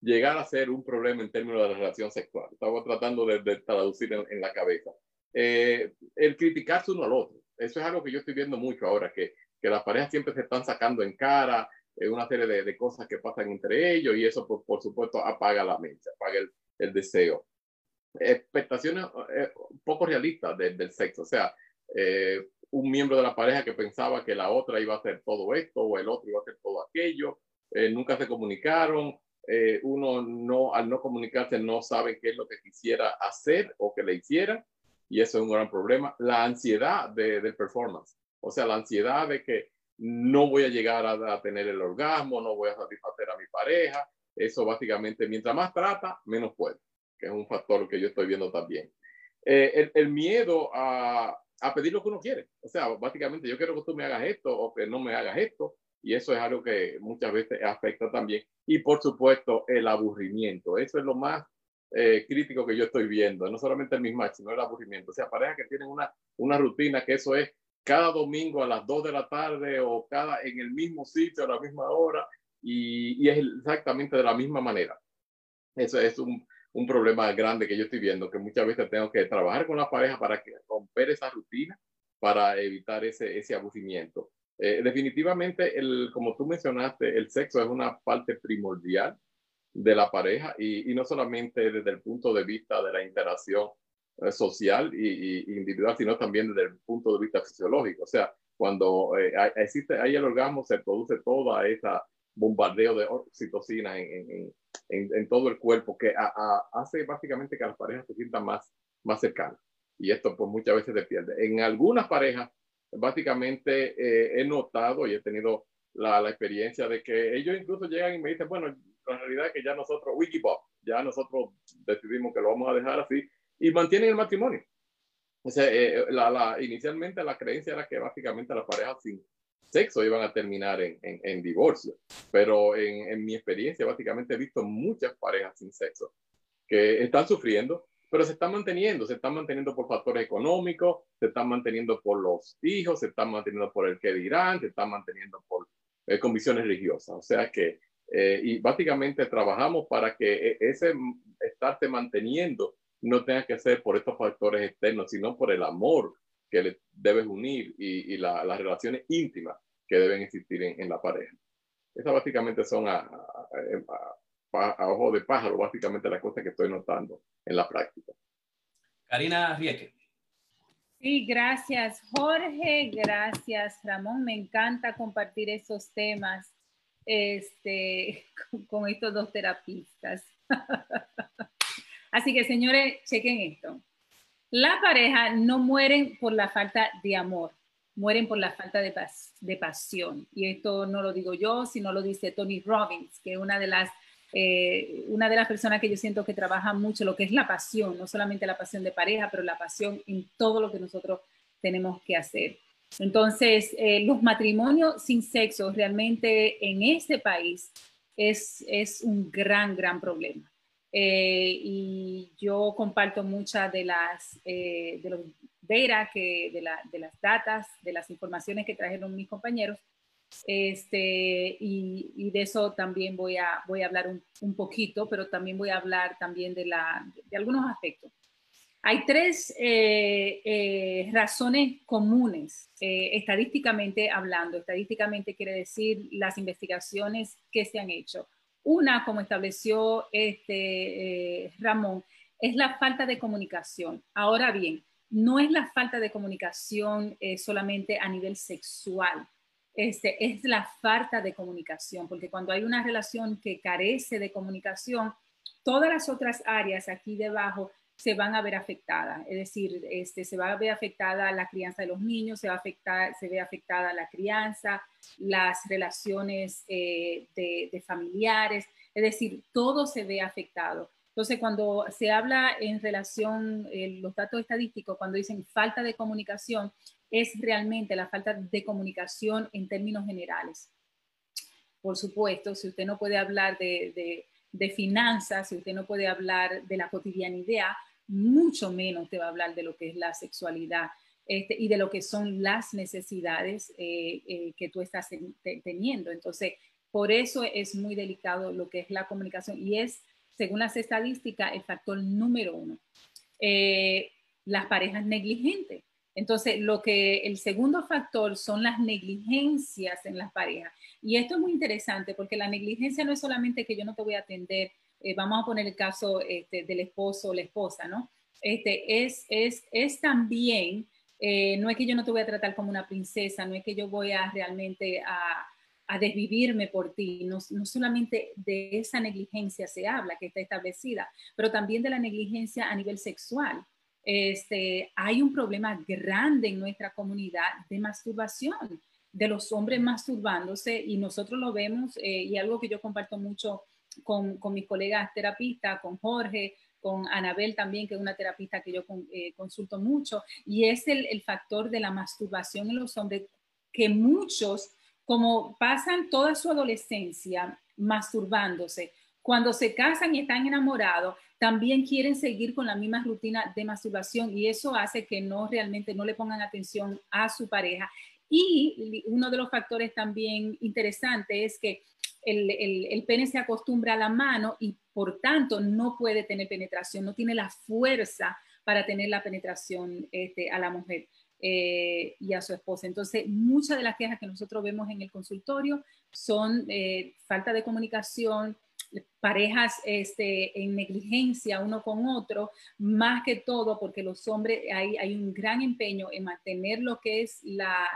llegar a ser un problema en términos de la relación sexual. Estaba tratando de traducir en la cabeza. El criticarse uno al otro. Eso es algo que yo estoy viendo mucho ahora, que las parejas siempre se están sacando en cara una serie de cosas que pasan entre ellos, y eso, por supuesto, apaga la mente, apaga el deseo. Expectaciones poco realistas del sexo. O sea, un miembro de la pareja que pensaba que la otra iba a hacer todo esto o el otro iba a hacer todo aquello, nunca se comunicaron, al no comunicarse no sabe qué es lo que quisiera hacer o que le hiciera, y eso es un gran problema. La ansiedad del performance, o sea, la ansiedad de que no voy a llegar a tener el orgasmo, no voy a satisfacer a mi pareja. Eso básicamente, mientras más trata, menos puede, que es un factor que yo estoy viendo también. El miedo a pedir lo que uno quiere. O sea, básicamente yo quiero que tú me hagas esto o que no me hagas esto, y eso es algo que muchas veces afecta también. Y por supuesto, el aburrimiento. Eso es lo más crítico que yo estoy viendo. No solamente el mismatch, sino el aburrimiento. O sea, parejas que tienen una rutina, que eso es cada domingo a las 2 de la tarde o en el mismo sitio a la misma hora, y es exactamente de la misma manera. Eso es un problema grande que yo estoy viendo, que muchas veces tengo que trabajar con la pareja para romper esa rutina, para evitar ese aburrimiento. Definitivamente, como tú mencionaste, el sexo es una parte primordial de la pareja y no solamente desde el punto de vista de la interacción social y individual, sino también desde el punto de vista fisiológico. O sea, cuando existe ahí el orgasmo, se produce toda esa bombardeo de oxitocina en todo el cuerpo que hace básicamente que las parejas se sientan más cercanas. Y esto pues muchas veces se pierde. En algunas parejas, básicamente he notado y he tenido la experiencia de que ellos incluso llegan y me dicen, bueno, la realidad es que ya nosotros, ya nosotros decidimos que lo vamos a dejar así, y mantienen el matrimonio. O sea, inicialmente la creencia era que básicamente las parejas sin sexo iban a terminar en divorcio, pero en mi experiencia básicamente he visto muchas parejas sin sexo que están sufriendo, pero se están manteniendo por factores económicos, se están manteniendo por los hijos, se están manteniendo por el que dirán, se están manteniendo por convicciones religiosas. O sea que, y básicamente trabajamos para que ese estarse manteniendo no tenga que ser por estos factores externos, sino por el amor que le debes unir y las relaciones íntimas que deben existir en la pareja. Esas básicamente son a ojo de pájaro, básicamente las cosas que estoy notando en la práctica. Karina Rieke. Sí, gracias Jorge, gracias Ramón, me encanta compartir esos temas con estos dos terapistas. Así que señores, chequen esto. La pareja no mueren por la falta de amor, mueren por la falta de pasión. Y esto no lo digo yo, sino lo dice Tony Robbins, que es una de las personas que yo siento que trabaja mucho lo que es la pasión, no solamente la pasión de pareja, pero la pasión en todo lo que nosotros tenemos que hacer. Entonces, los matrimonios sin sexo realmente en este país es un gran problema. Y yo comparto muchas de las datas, de las informaciones que trajeron mis compañeros, y de eso también voy a hablar un poquito, pero también voy a hablar también de algunos aspectos. Hay tres razones comunes, estadísticamente hablando. Estadísticamente quiere decir las investigaciones que se han hecho. Una, como estableció Ramón, es la falta de comunicación. Ahora bien, no es la falta de comunicación solamente a nivel sexual, es la falta de comunicación, porque cuando hay una relación que carece de comunicación, todas las otras áreas aquí debajo se van a ver afectadas. Es decir, se va a ver afectada la crianza de los niños, se ve afectada la crianza, las relaciones de familiares, es decir, todo se ve afectado. Entonces, cuando se habla en relación los datos estadísticos, cuando dicen falta de comunicación, es realmente la falta de comunicación en términos generales. Por supuesto, si usted no puede hablar de finanzas, si usted no puede hablar de la cotidianidad, mucho menos te va a hablar de lo que es la sexualidad y de lo que son las necesidades que tú estás teniendo. Entonces, por eso es muy delicado lo que es la comunicación y es, según las estadísticas, el factor número 1. Las parejas negligentes. Entonces, el segundo factor son las negligencias en las parejas. Y esto es muy interesante porque la negligencia no es solamente que yo no te voy a atender, vamos a poner el caso del esposo o la esposa, ¿no? Es también, no es que yo no te voy a tratar como una princesa, no es que yo voy a realmente a desvivirme por ti, no solamente de esa negligencia se habla, que está establecida, pero también de la negligencia a nivel sexual. Hay un problema grande en nuestra comunidad de masturbación, de los hombres masturbándose, y nosotros lo vemos, y algo que yo comparto mucho con mis colegas terapistas, con Jorge, con Anabel también, que es una terapista que yo consulto mucho, y es el factor de la masturbación en los hombres, que muchos, como pasan toda su adolescencia masturbándose, cuando se casan y están enamorados, también quieren seguir con la misma rutina de masturbación, y eso hace que realmente no le pongan atención a su pareja. Y uno de los factores también interesantes es que el pene se acostumbra a la mano y por tanto no puede tener penetración, no tiene la fuerza para tener la penetración a la mujer y a su esposa. Entonces, muchas de las quejas que nosotros vemos en el consultorio son falta de comunicación, parejas en negligencia uno con otro, más que todo porque los hombres, hay un gran empeño en mantener lo que es la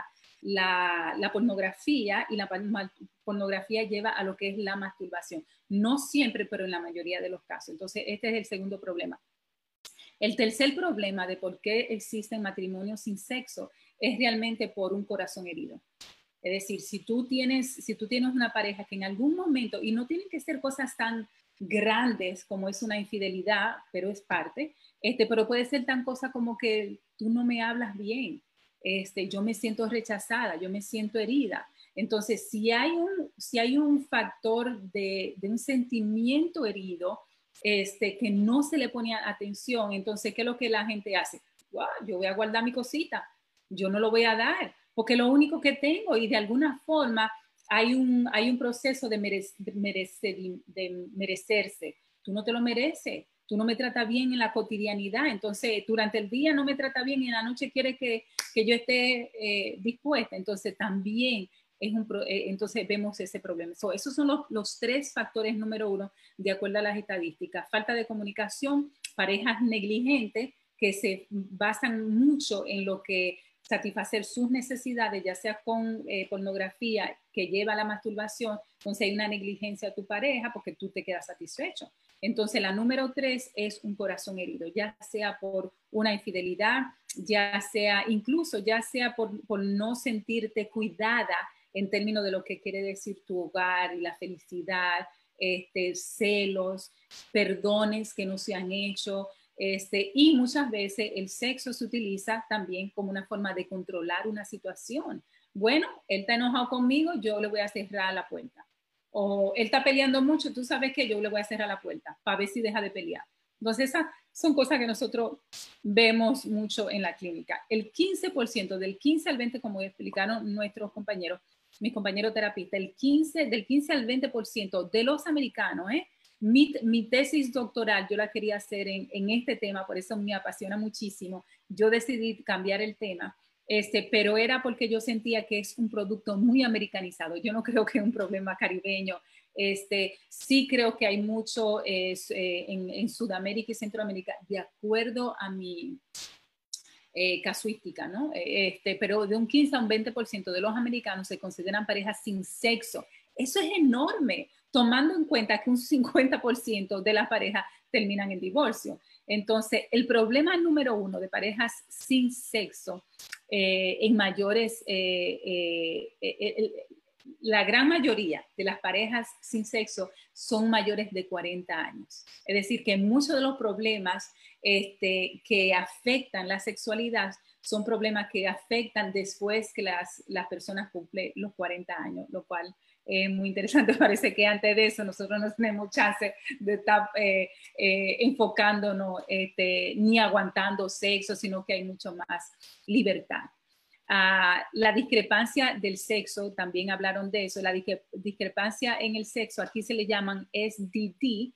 pornografía, y la pornografía lleva a lo que es la masturbación. No siempre, pero en la mayoría de los casos. Entonces, este es el segundo problema. El tercer problema de por qué existen matrimonios sin sexo es realmente por un corazón herido. Es decir, si tú tienes una pareja que en algún momento, y no tienen que ser cosas tan grandes como es una infidelidad, pero es parte, pero puede ser tan cosa como que tú no me hablas bien, yo me siento rechazada, yo me siento herida. Entonces, si hay un factor de un sentimiento herido que no se le pone atención, entonces, ¿qué es lo que la gente hace? Wow, yo voy a guardar mi cosita, yo no lo voy a dar, porque lo único que tengo, y de alguna forma hay un proceso de merecerse. Tú no te lo mereces, tú no me tratas bien en la cotidianidad, entonces durante el día no me tratas bien y en la noche quieres que yo esté dispuesta. Entonces también entonces vemos ese problema. Esos son los tres factores número uno de acuerdo a las estadísticas: falta de comunicación, parejas negligentes que se basan mucho en lo que satisfacer sus necesidades, ya sea con pornografía que lleva a la masturbación. Entonces hay una negligencia a tu pareja porque tú te quedas satisfecho. Entonces la número tres es un corazón herido, ya sea por una infidelidad, ya sea por no sentirte cuidada en términos de lo que quiere decir tu hogar y la felicidad, celos, perdones que no se han hecho. Y muchas veces el sexo se utiliza también como una forma de controlar una situación. Bueno, él está enojado conmigo, yo le voy a cerrar la puerta. O él está peleando mucho, tú sabes que yo le voy a cerrar la puerta para ver si deja de pelear. Entonces, esas son cosas que nosotros vemos mucho en la clínica. El 15%, del 15 al 20, como explicaron nuestros compañeros, mis compañeros terapistas, del 15 al 20% de los americanos, Mi tesis doctoral yo la quería hacer en este tema, por eso me apasiona muchísimo. Yo decidí cambiar el tema, pero era porque yo sentía que es un producto muy americanizado. Yo no creo que es un problema caribeño. Sí creo que hay mucho en Sudamérica y Centroamérica, de acuerdo a mi casuística, ¿no? Pero de un 15 a un 20% de los americanos se consideran parejas sin sexo. Eso es enorme, tomando en cuenta que un 50% de las parejas terminan en divorcio. Entonces, el problema número uno de parejas sin sexo, la gran mayoría de las parejas sin sexo son mayores de 40 años. Es decir, que muchos de los problemas que afectan la sexualidad son problemas que afectan después que las personas cumplen los 40 años, lo cual es muy interesante. Parece que antes de eso nosotros no tenemos chance de estar enfocándonos ni aguantando sexo, sino que hay mucho más libertad. La discrepancia del sexo, también hablaron de eso. La discrepancia en el sexo, aquí se le llaman SDD.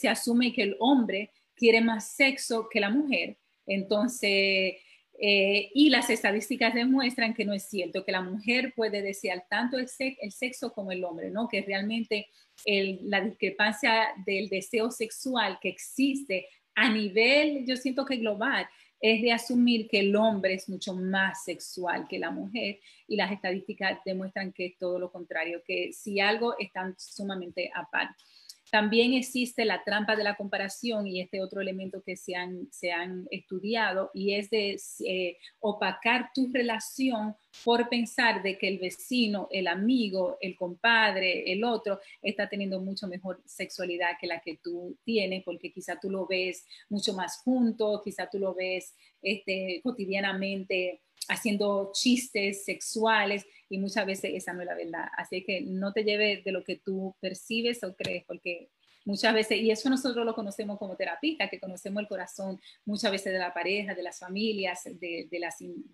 Se asume que el hombre quiere más sexo que la mujer. Entonces, y las estadísticas demuestran que no es cierto, que la mujer puede desear tanto el sexo como el hombre, ¿no? Que realmente la discrepancia del deseo sexual que existe a nivel, yo siento que global, es de asumir que el hombre es mucho más sexual que la mujer, y las estadísticas demuestran que es todo lo contrario, que si algo están sumamente a par. También existe la trampa de la comparación, y otro elemento que se han estudiado, y es de opacar tu relación por pensar de que el vecino, el amigo, el compadre, el otro, está teniendo mucho mejor sexualidad que la que tú tienes, porque quizá tú lo ves mucho más junto, quizá tú lo ves cotidianamente haciendo chistes sexuales, y muchas veces esa no es la verdad. Así que no te lleves de lo que tú percibes o crees, porque muchas veces, y eso nosotros lo conocemos como terapista, que conocemos el corazón muchas veces de la pareja, de las familias, de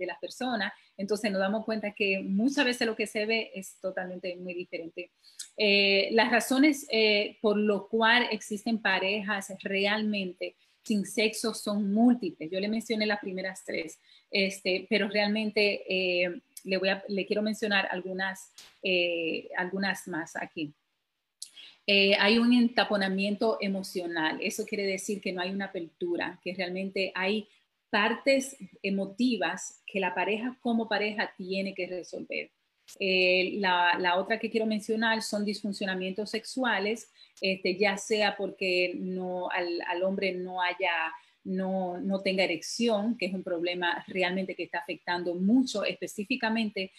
las personas. Entonces nos damos cuenta que muchas veces lo que se ve es totalmente muy diferente. Las razones por lo cual existen parejas realmente sin sexo son múltiples. Yo le mencioné las primeras tres, pero realmente le quiero mencionar algunas más aquí. Hay un entaponamiento emocional. Eso quiere decir que no hay una apertura, que realmente hay partes emotivas que la pareja como pareja tiene que resolver. La otra que quiero mencionar son disfuncionamientos sexuales, ya sea porque no, al hombre no tenga erección, que es un problema realmente que está afectando mucho, específicamente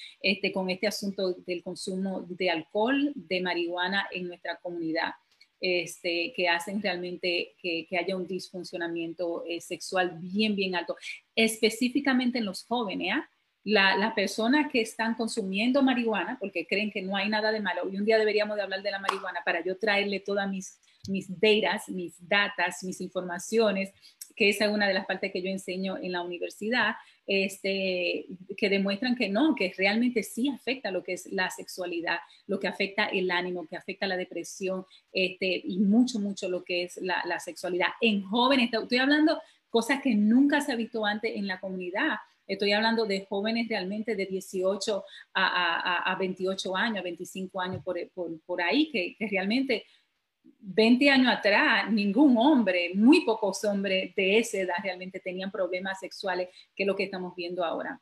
con este asunto del consumo de alcohol, de marihuana en nuestra comunidad, que hacen realmente que haya un disfuncionamiento sexual bien, bien alto, específicamente en los jóvenes, ¿eh? Las personas que están consumiendo marihuana, porque creen que no hay nada de malo, y un día deberíamos de hablar de la marihuana para yo traerle todas mis informaciones, que esa es una de las partes que yo enseño en la universidad, que demuestran que no, que realmente sí afecta lo que es la sexualidad, lo que afecta el ánimo, que afecta la depresión, y mucho, mucho lo que es la sexualidad. En jóvenes, estoy hablando cosas que nunca se ha visto antes en la comunidad. Estoy hablando de jóvenes realmente de 18 a 28 años, a 25 años por ahí, que realmente 20 años atrás ningún hombre, muy pocos hombres de esa edad realmente tenían problemas sexuales, que es lo que estamos viendo ahora.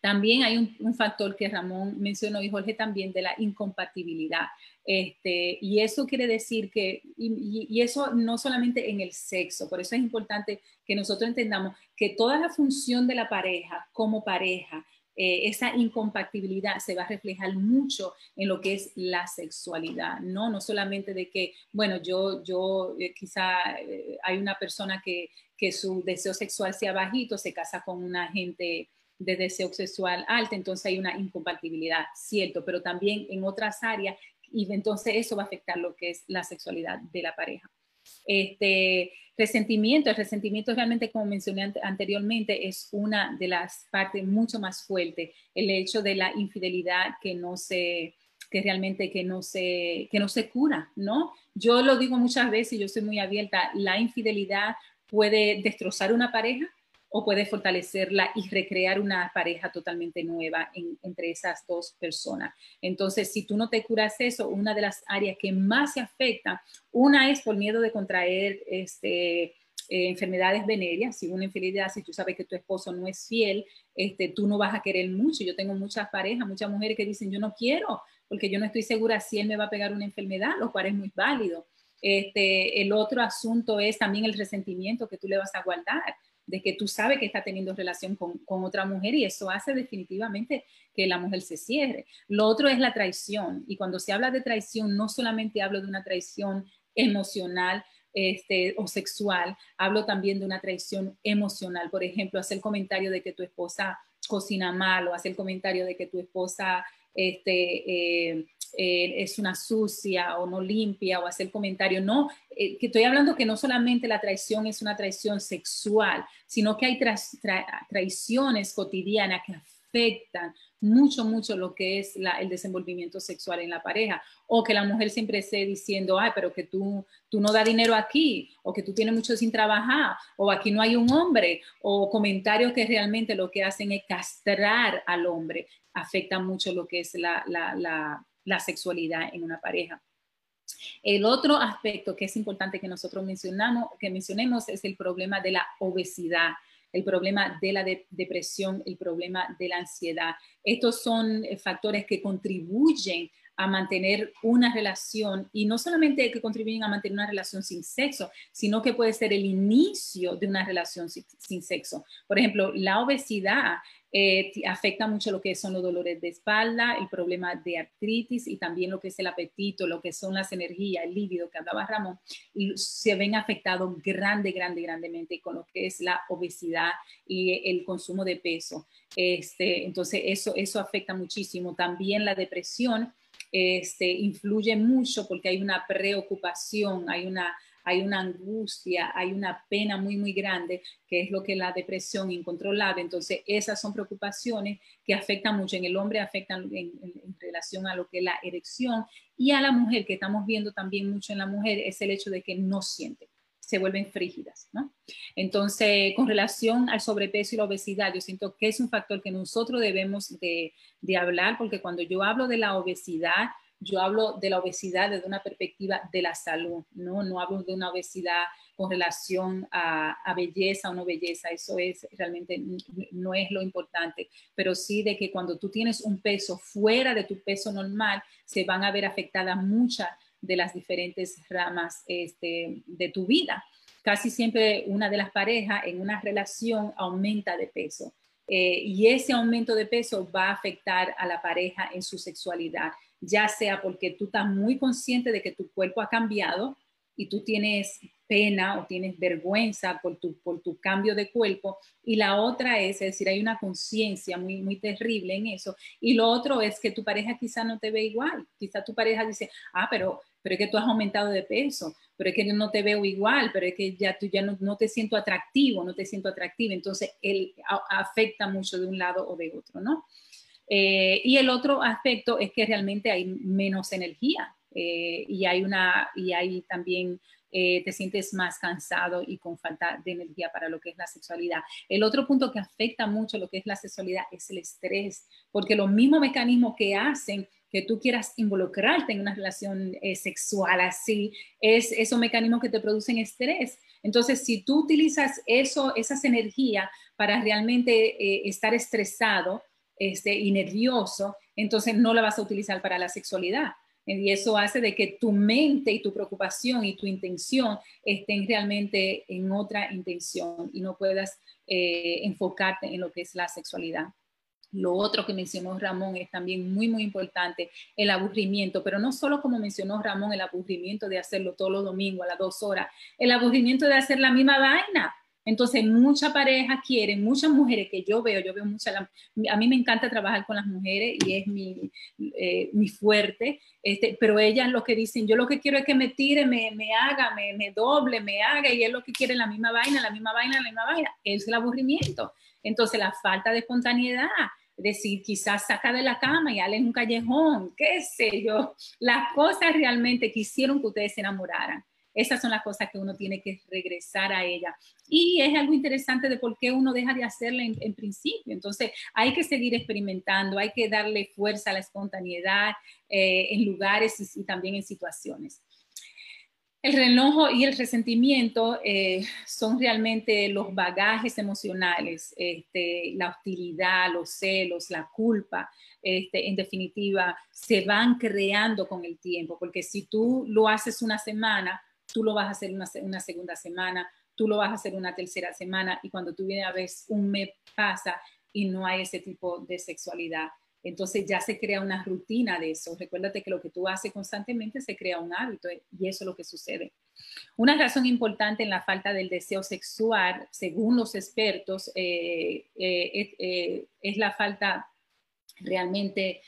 También hay un factor que Ramón mencionó y Jorge también, de la incompatibilidad. Y eso quiere decir que, y eso no solamente en el sexo, por eso es importante que nosotros entendamos que toda la función de la pareja como pareja, esa incompatibilidad se va a reflejar mucho en lo que es la sexualidad, ¿no? No solamente de que, bueno, yo quizá hay una persona que su deseo sexual sea bajito, se casa con una gente de deseo sexual alto, entonces hay una incompatibilidad, cierto, pero también en otras áreas, y entonces eso va a afectar lo que es la sexualidad de la pareja. El resentimiento realmente, como mencioné anteriormente, es una de las partes mucho más fuertes, el hecho de la infidelidad que realmente no se cura, ¿no? Yo lo digo muchas veces, yo soy muy abierta, la infidelidad puede destrozar una pareja, o puede fortalecerla y recrear una pareja totalmente nueva entre esas dos personas. Entonces, si tú no te curas eso, una de las áreas que más se afecta, una es por miedo de contraer enfermedades venéreas. Si una infidelidad, si tú sabes que tu esposo no es fiel, tú no vas a querer mucho. Yo tengo muchas parejas, muchas mujeres que dicen, yo no quiero, porque yo no estoy segura si él me va a pegar una enfermedad, lo cual es muy válido. El otro asunto es también el resentimiento que tú le vas a guardar, de que tú sabes que está teniendo relación con otra mujer, y eso hace definitivamente que la mujer se cierre. Lo otro es la traición, y cuando se habla de traición, no solamente hablo de una traición emocional o sexual, hablo también de una traición emocional. Por ejemplo, hacer el comentario de que tu esposa cocina mal, o hacer el comentario de que tu esposa es una sucia o no limpia, o hacer comentario, no, que estoy hablando que no solamente la traición es una traición sexual, sino que hay traiciones cotidianas que afectan mucho, mucho lo que es el desenvolvimiento sexual en la pareja, o que la mujer siempre esté diciendo, ay, pero que tú no das dinero aquí, o que tú tienes mucho sin trabajar, o aquí no hay un hombre, o comentarios que realmente lo que hacen es castrar al hombre, afecta mucho lo que es la sexualidad en una pareja. El otro aspecto que es importante que nosotros mencionemos es el problema de la obesidad, el problema de la depresión, el problema de la ansiedad. Estos son factores que contribuyen a mantener una relación, y no solamente que contribuyen a mantener una relación sin sexo, sino que puede ser el inicio de una relación sin sexo. Por ejemplo, la obesidad afecta mucho lo que son los dolores de espalda, el problema de artritis, y también lo que es el apetito, lo que son las energías, el líbido que hablaba Ramón, se ven afectados grandemente con lo que es la obesidad y el consumo de peso. Entonces eso afecta muchísimo. También la depresión influye mucho, porque hay una preocupación, hay una angustia, hay una pena muy, muy grande, que es lo que es la depresión incontrolable. Entonces, esas son preocupaciones que afectan mucho en el hombre, afectan en relación a lo que es la erección, y a la mujer, que estamos viendo también mucho en la mujer, es el hecho de que no siente, se vuelven frígidas, ¿no? Entonces, con relación al sobrepeso y la obesidad, yo siento que es un factor que nosotros debemos de hablar, porque cuando yo hablo de la obesidad, yo hablo de la obesidad desde una perspectiva de la salud, ¿no? No hablo de una obesidad con relación a belleza o no belleza, eso es realmente no es lo importante, pero sí de que cuando tú tienes un peso fuera de tu peso normal, se van a ver afectadas muchas de las diferentes ramas de tu vida. Casi siempre una de las parejas en una relación aumenta de peso y ese aumento de peso va a afectar a la pareja en su sexualidad, ya sea porque tú estás muy consciente de que tu cuerpo ha cambiado y tú tienes pena o tienes vergüenza por tu cambio de cuerpo, y la otra es decir, hay una conciencia muy, muy terrible en eso, y lo otro es que tu pareja quizá no te ve igual, quizá tu pareja dice, ah, pero es que tú has aumentado de peso, pero es que yo no te veo igual, pero es que ya no te siento atractivo, no te siento atractiva, entonces él afecta mucho de un lado o de otro, ¿no? Y el otro aspecto es que realmente hay menos energía, y hay también te sientes más cansado y con falta de energía para lo que es la sexualidad. El otro punto que afecta mucho lo que es la sexualidad es el estrés, porque los mismos mecanismos que hacen que tú quieras involucrarte en una relación sexual así, es esos mecanismos que te producen estrés. Entonces, si tú utilizas esas energías para realmente estar estresado y nervioso, entonces no la vas a utilizar para la sexualidad. Y eso hace de que tu mente y tu preocupación y tu intención estén realmente en otra intención y no puedas enfocarte en lo que es la sexualidad. Lo otro que mencionó Ramón es también muy, muy importante, el aburrimiento, pero no solo como mencionó Ramón, el aburrimiento de hacerlo todos los domingos a las 2 horas, el aburrimiento de hacer la misma vaina. Entonces, muchas parejas quieren, muchas mujeres que yo veo muchas, a mí me encanta trabajar con las mujeres y es mi fuerte, pero ellas lo que dicen, yo lo que quiero es que me tire, me doble, y es lo que quiere la misma vaina, es el aburrimiento. Entonces, la falta de espontaneidad, es decir, quizás saca de la cama y dale en un callejón, qué sé yo, las cosas realmente que hicieron que ustedes se enamoraran. Esas son las cosas que uno tiene que regresar a ella. Y es algo interesante de por qué uno deja de hacerla en principio. Entonces, hay que seguir experimentando, hay que darle fuerza a la espontaneidad en lugares y también en situaciones. El rencor y el resentimiento son realmente los bagajes emocionales, la hostilidad, los celos, la culpa, en definitiva, se van creando con el tiempo, porque si tú lo haces una semana, tú lo vas a hacer una segunda semana, tú lo vas a hacer una tercera semana, y cuando tú vienes a ver, un mes pasa y no hay ese tipo de sexualidad. Entonces ya se crea una rutina de eso. Recuérdate que lo que tú haces constantemente se crea un hábito, y eso es lo que sucede. Una razón importante en la falta del deseo sexual, según los expertos, es la falta realmente...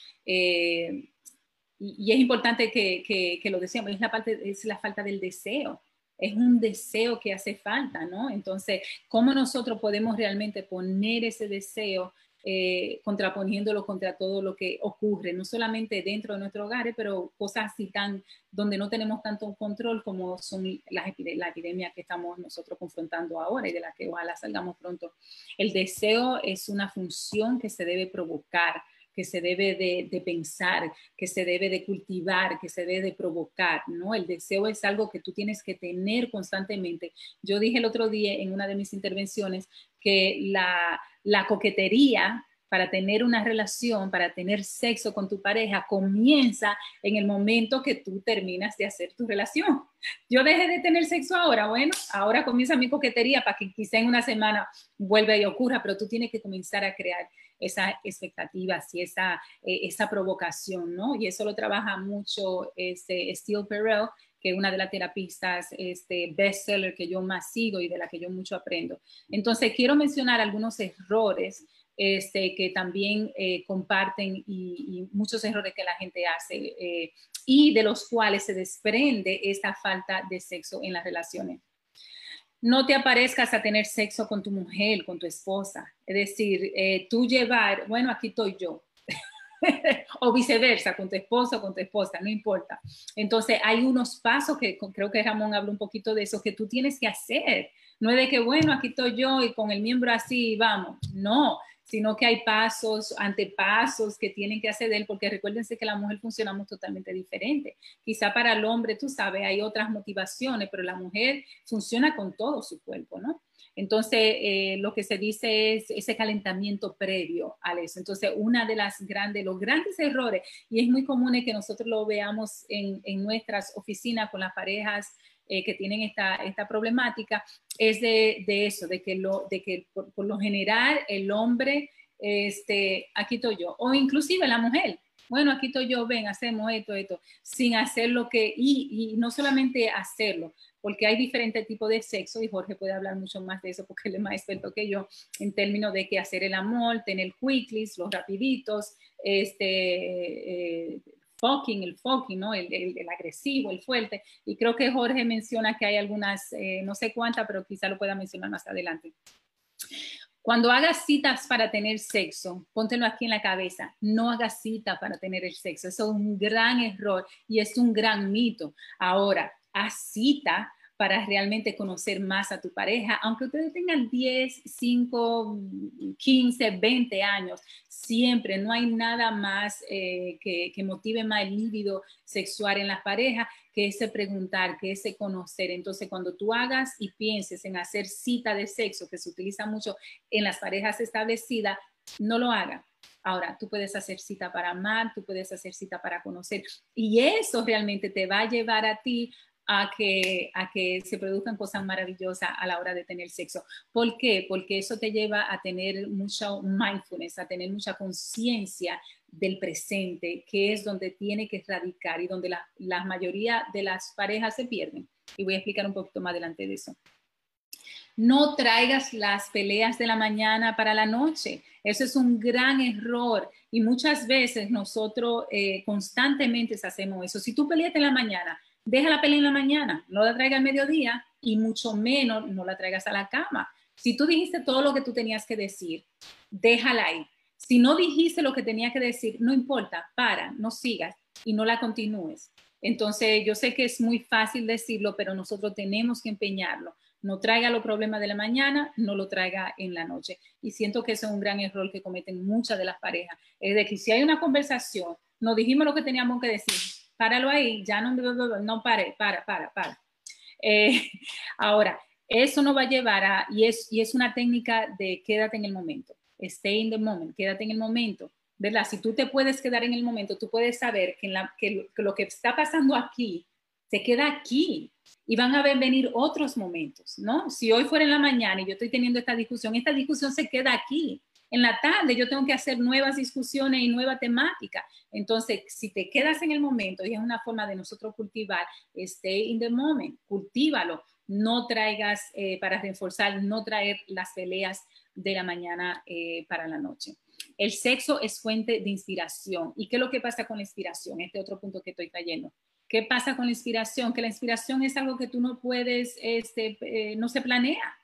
Y es importante que lo decíamos, es la falta del deseo, es un deseo que hace falta, ¿no? Entonces, ¿cómo nosotros podemos realmente poner ese deseo contraponiéndolo contra todo lo que ocurre, no solamente dentro de nuestros hogares, pero cosas así donde no tenemos tanto control como son la epidemia que estamos nosotros confrontando ahora y de la que ojalá salgamos pronto? El deseo es una función que se debe provocar, que se debe de pensar, que se debe de cultivar, que se debe de provocar, ¿no? El deseo es algo que tú tienes que tener constantemente. Yo dije el otro día en una de mis intervenciones que la coquetería para tener una relación, para tener sexo con tu pareja, comienza en el momento que tú terminas de hacer tu relación. Yo dejé de tener sexo ahora, bueno, ahora comienza mi coquetería para que quizá en una semana vuelva y ocurra, pero tú tienes que comenzar a crear esas expectativas y esa provocación, ¿no? Y eso lo trabaja mucho Esther Perel, que es una de las terapistas bestseller que yo más sigo y de la que yo mucho aprendo. Entonces, quiero mencionar algunos errores que también comparten y muchos errores que la gente hace y de los cuales se desprende esta falta de sexo en las relaciones. No te aparezcas a tener sexo con tu mujer, con tu esposa. Es decir, tú llevar, bueno, aquí estoy yo. O viceversa, con tu esposo o con tu esposa, no importa. Entonces, hay unos pasos que creo que Ramón habló un poquito de eso, que tú tienes que hacer. No es de que, bueno, aquí estoy yo y con el miembro así, vamos. No. sino que hay pasos, antepasos que tienen que hacer de él, porque recuérdense que la mujer funcionamos totalmente diferente. Quizá para el hombre, tú sabes, hay otras motivaciones, pero la mujer funciona con todo su cuerpo, ¿no? Entonces, lo que se dice es ese calentamiento previo a eso. Entonces, una de las grandes, los grandes errores, y es muy común es que nosotros lo veamos en nuestras oficinas con las parejas que tienen esta problemática, es de eso, de que por lo general el hombre, aquí estoy yo, o inclusive la mujer, bueno, aquí estoy yo, ven, hacemos esto, sin hacer lo que, y no solamente hacerlo, porque hay diferentes tipos de sexo, y Jorge puede hablar mucho más de eso porque él es más experto que yo, en términos de que hacer el amor, tener quicklies, los rapiditos, el fucking, ¿no? El agresivo, el fuerte, y creo que Jorge menciona que hay algunas, no sé cuántas, pero quizá lo pueda mencionar más adelante. Cuando hagas citas para tener sexo, póntelo aquí en la cabeza, no hagas cita para tener el sexo, eso es un gran error y es un gran mito. Ahora, haz cita para realmente conocer más a tu pareja, aunque ustedes tengan 10, 5, 15, 20 años, siempre no hay nada más que motive más el libido sexual en las parejas que ese preguntar, que ese conocer. Entonces, cuando tú hagas y pienses en hacer cita de sexo, que se utiliza mucho en las parejas establecidas, no lo hagas. Ahora, tú puedes hacer cita para amar, tú puedes hacer cita para conocer, y eso realmente te va a llevar a ti a que se produzcan cosas maravillosas a la hora de tener sexo. ¿Por qué? Porque eso te lleva a tener mucha mindfulness, a tener mucha conciencia del presente, que es donde tiene que radicar y donde la mayoría de las parejas se pierden. Y voy a explicar un poquito más adelante de eso. No traigas las peleas de la mañana para la noche. Eso es un gran error y muchas veces nosotros constantemente hacemos eso. Si tú peleas en la mañana, deja la pelea en la mañana, no la traigas al mediodía y mucho menos no la traigas a la cama. Si tú dijiste todo lo que tú tenías que decir, déjala ahí. Si no dijiste lo que tenías que decir, no importa, para, no sigas y no la continúes. Entonces, yo sé que es muy fácil decirlo, pero nosotros tenemos que empeñarlo. No traiga los problemas de la mañana, no lo traiga en la noche. Y siento que eso es un gran error que cometen muchas de las parejas. Es de que si hay una conversación, no dijimos lo que teníamos que decir, páralo ahí, ya no pare, para. Ahora, eso no va a llevar a, y es una técnica de quédate en el momento, stay in the moment, quédate en el momento, ¿verdad? Si tú te puedes quedar en el momento, tú puedes saber que lo que está pasando aquí, se queda aquí, y van a venir otros momentos, ¿no? Si hoy fuera en la mañana y yo estoy teniendo esta discusión se queda aquí. En la tarde yo tengo que hacer nuevas discusiones y nueva temática. Entonces, si te quedas en el momento, y es una forma de nosotros cultivar, stay in the moment, cultívalo. No traigas, para reforzar, no traer las peleas de la mañana para la noche. El sexo es fuente de inspiración. ¿Y qué es lo que pasa con la inspiración? Este otro punto que estoy trayendo. ¿Qué pasa con la inspiración? Que la inspiración es algo que tú no puedes, no se planea.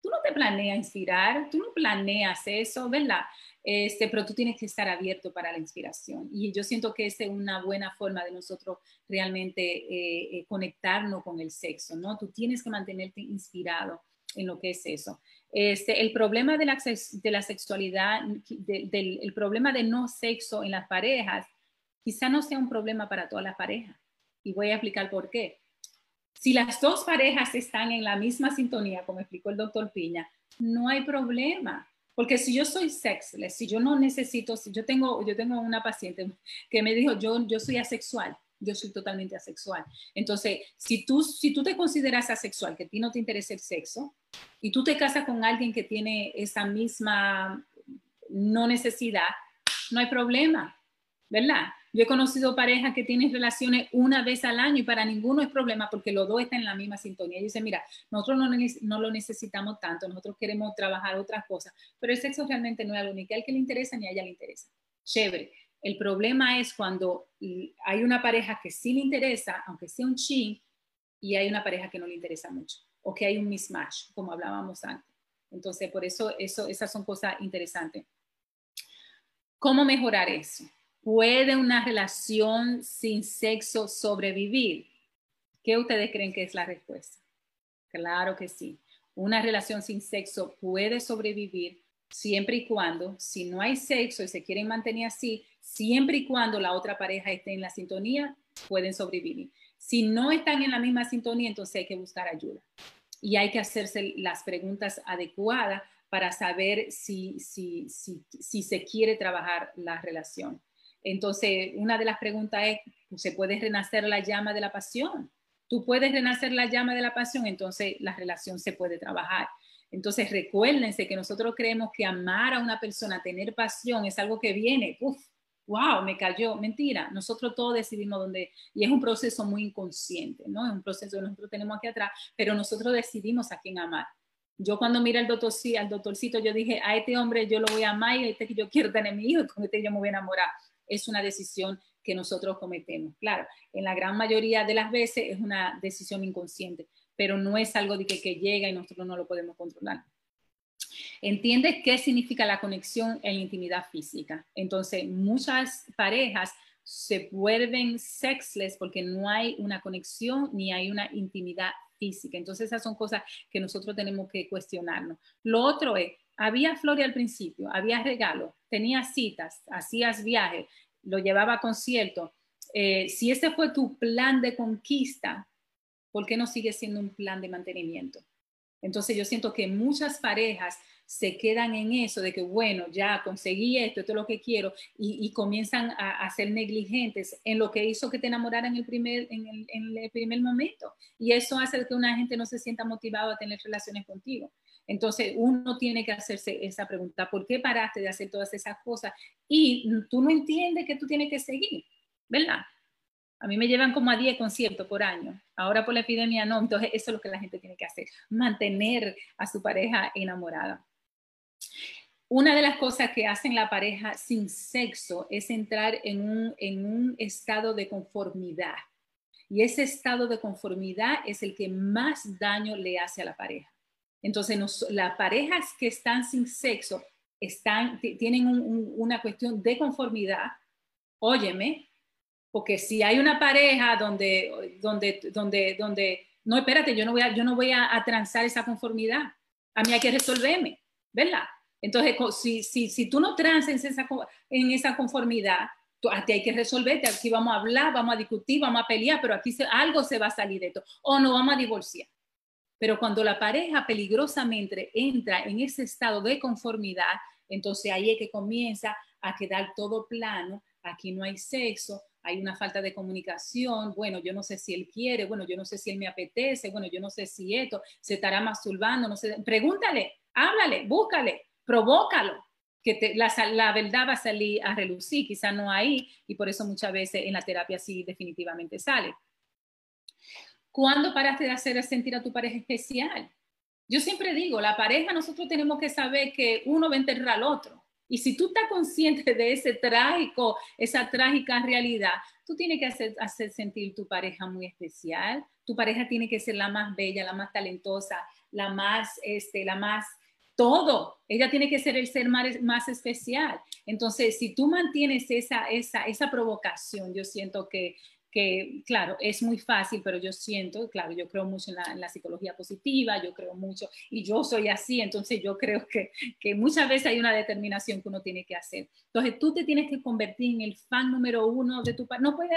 Tú no te planeas inspirar, tú no planeas eso, ¿verdad? Pero tú tienes que estar abierto para la inspiración. Y yo siento que esa es una buena forma de nosotros realmente conectarnos con el sexo, ¿no? Tú tienes que mantenerte inspirado en lo que es eso. El problema de la sexualidad, el problema de no sexo en las parejas, quizá no sea un problema para todas las parejas. Y voy a explicar por qué. Si las dos parejas están en la misma sintonía, como explicó el doctor Piña, no hay problema. Porque si yo soy sexless, si yo no necesito, si yo tengo una paciente que me dijo, yo soy asexual, yo soy totalmente asexual. Entonces, si tú te consideras asexual, que a ti no te interesa el sexo, y tú te casas con alguien que tiene esa misma no necesidad, no hay problema, ¿verdad? Yo he conocido parejas que tienen relaciones una vez al año y para ninguno es problema porque los dos están en la misma sintonía. Y dicen, mira, nosotros no lo necesitamos tanto, nosotros queremos trabajar otras cosas, pero el sexo realmente no es algo ni que a él que le interesa ni a ella le interesa. Chévere. El problema es cuando hay una pareja que sí le interesa, aunque sea un chin, y hay una pareja que no le interesa mucho, o que hay un mismatch, como hablábamos antes. Entonces, por eso esas son cosas interesantes. ¿Cómo mejorar eso? ¿Puede una relación sin sexo sobrevivir? ¿Qué ustedes creen que es la respuesta? Claro que sí. Una relación sin sexo puede sobrevivir siempre y cuando, si no hay sexo y se quieren mantener así, siempre y cuando la otra pareja esté en la sintonía, pueden sobrevivir. Si no están en la misma sintonía, entonces hay que buscar ayuda. Y hay que hacerse las preguntas adecuadas para saber si se quiere trabajar la relación. Entonces, una de las preguntas es, ¿se puede renacer la llama de la pasión? Tú puedes renacer la llama de la pasión, entonces la relación se puede trabajar. Entonces, recuérdense que nosotros creemos que amar a una persona, tener pasión, es algo que viene, ¡uf! ¡Wow! Me cayó. Mentira. Nosotros todos decidimos dónde, y es un proceso muy inconsciente, ¿no? Es un proceso que nosotros tenemos aquí atrás, pero nosotros decidimos a quién amar. Yo cuando miré al doctorcito, yo dije, a este hombre yo lo voy a amar y a este que yo quiero tener mi hijo, con este yo me voy a enamorar. Es una decisión que nosotros cometemos. Claro, en la gran mayoría de las veces es una decisión inconsciente, pero no es algo de que llega y nosotros no lo podemos controlar. ¿Entiendes qué significa la conexión en la intimidad física? Entonces, muchas parejas se vuelven sexless porque no hay una conexión ni hay una intimidad física. Entonces, esas son cosas que nosotros tenemos que cuestionarnos. Lo otro es, había flores al principio, había regalos, tenías citas, hacías viajes, lo llevaba a conciertos. Si ese fue tu plan de conquista, ¿por qué no sigue siendo un plan de mantenimiento? Entonces yo siento que muchas parejas se quedan en eso de que, bueno, ya conseguí esto, esto es lo que quiero, y comienzan a ser negligentes en lo que hizo que te enamoraran en el primer momento. Y eso hace que una gente no se sienta motivada a tener relaciones contigo. Entonces uno tiene que hacerse esa pregunta, ¿por qué paraste de hacer todas esas cosas? Y tú no entiendes que tú tienes que seguir, ¿verdad? A mí me llevan como a 10 conciertos por año. Ahora por la epidemia no. Entonces eso es lo que la gente tiene que hacer. Mantener a su pareja enamorada. Una de las cosas que hacen la pareja sin sexo es entrar en un estado de conformidad. Y ese estado de conformidad es el que más daño le hace a la pareja. Entonces las parejas que están sin sexo tienen una cuestión de conformidad. Óyeme. Porque si hay una pareja donde no, espérate, yo no voy a transar esa conformidad. A mí hay que resolverme, ¿verdad? Entonces, si tú no transas en esa conformidad, a ti hay que resolverte. Aquí vamos a hablar, vamos a discutir, vamos a pelear, pero aquí algo se va a salir de esto. O no vamos a divorciar. Pero cuando la pareja peligrosamente entra en ese estado de conformidad, entonces ahí es que comienza a quedar todo plano. Aquí no hay sexo. Hay una falta de comunicación, bueno, yo no sé si él quiere, bueno, yo no sé si él me apetece, bueno, yo no sé si esto, se estará masturbando, no sé, pregúntale, háblale, búscale, provócalo, que la verdad va a salir a relucir, quizá no ahí, y por eso muchas veces en la terapia sí definitivamente sale. ¿Cuándo paraste de hacer sentir a tu pareja especial? Yo siempre digo, la pareja nosotros tenemos que saber que uno va a enterrar al otro. Y si tú estás consciente de esa trágica realidad, tú tienes que hacer sentir tu pareja muy especial. Tu pareja tiene que ser la más bella, la más talentosa, la más todo. Ella tiene que ser el ser más especial. Entonces, si tú mantienes esa provocación, yo siento que, claro, es muy fácil, pero yo siento, claro, yo creo mucho en la psicología positiva, yo creo mucho, y yo soy así, entonces yo creo que muchas veces hay una determinación que uno tiene que hacer. Entonces tú te tienes que convertir en el fan número uno de tu pareja. No puede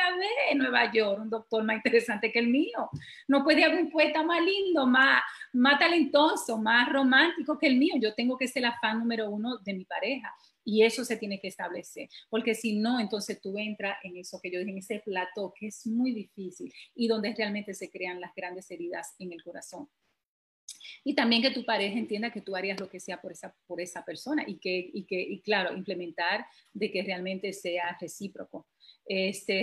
haber en Nueva York un doctor más interesante que el mío, no puede haber un poeta más lindo, más talentoso, más romántico que el mío. Yo tengo que ser la fan número uno de mi pareja. Y eso se tiene que establecer, porque si no, entonces tú entras en eso que yo dije, en ese plató que es muy difícil y donde realmente se crean las grandes heridas en el corazón. Y también que tu pareja entienda que tú harías lo que sea por esa persona y claro, implementar de que realmente sea recíproco.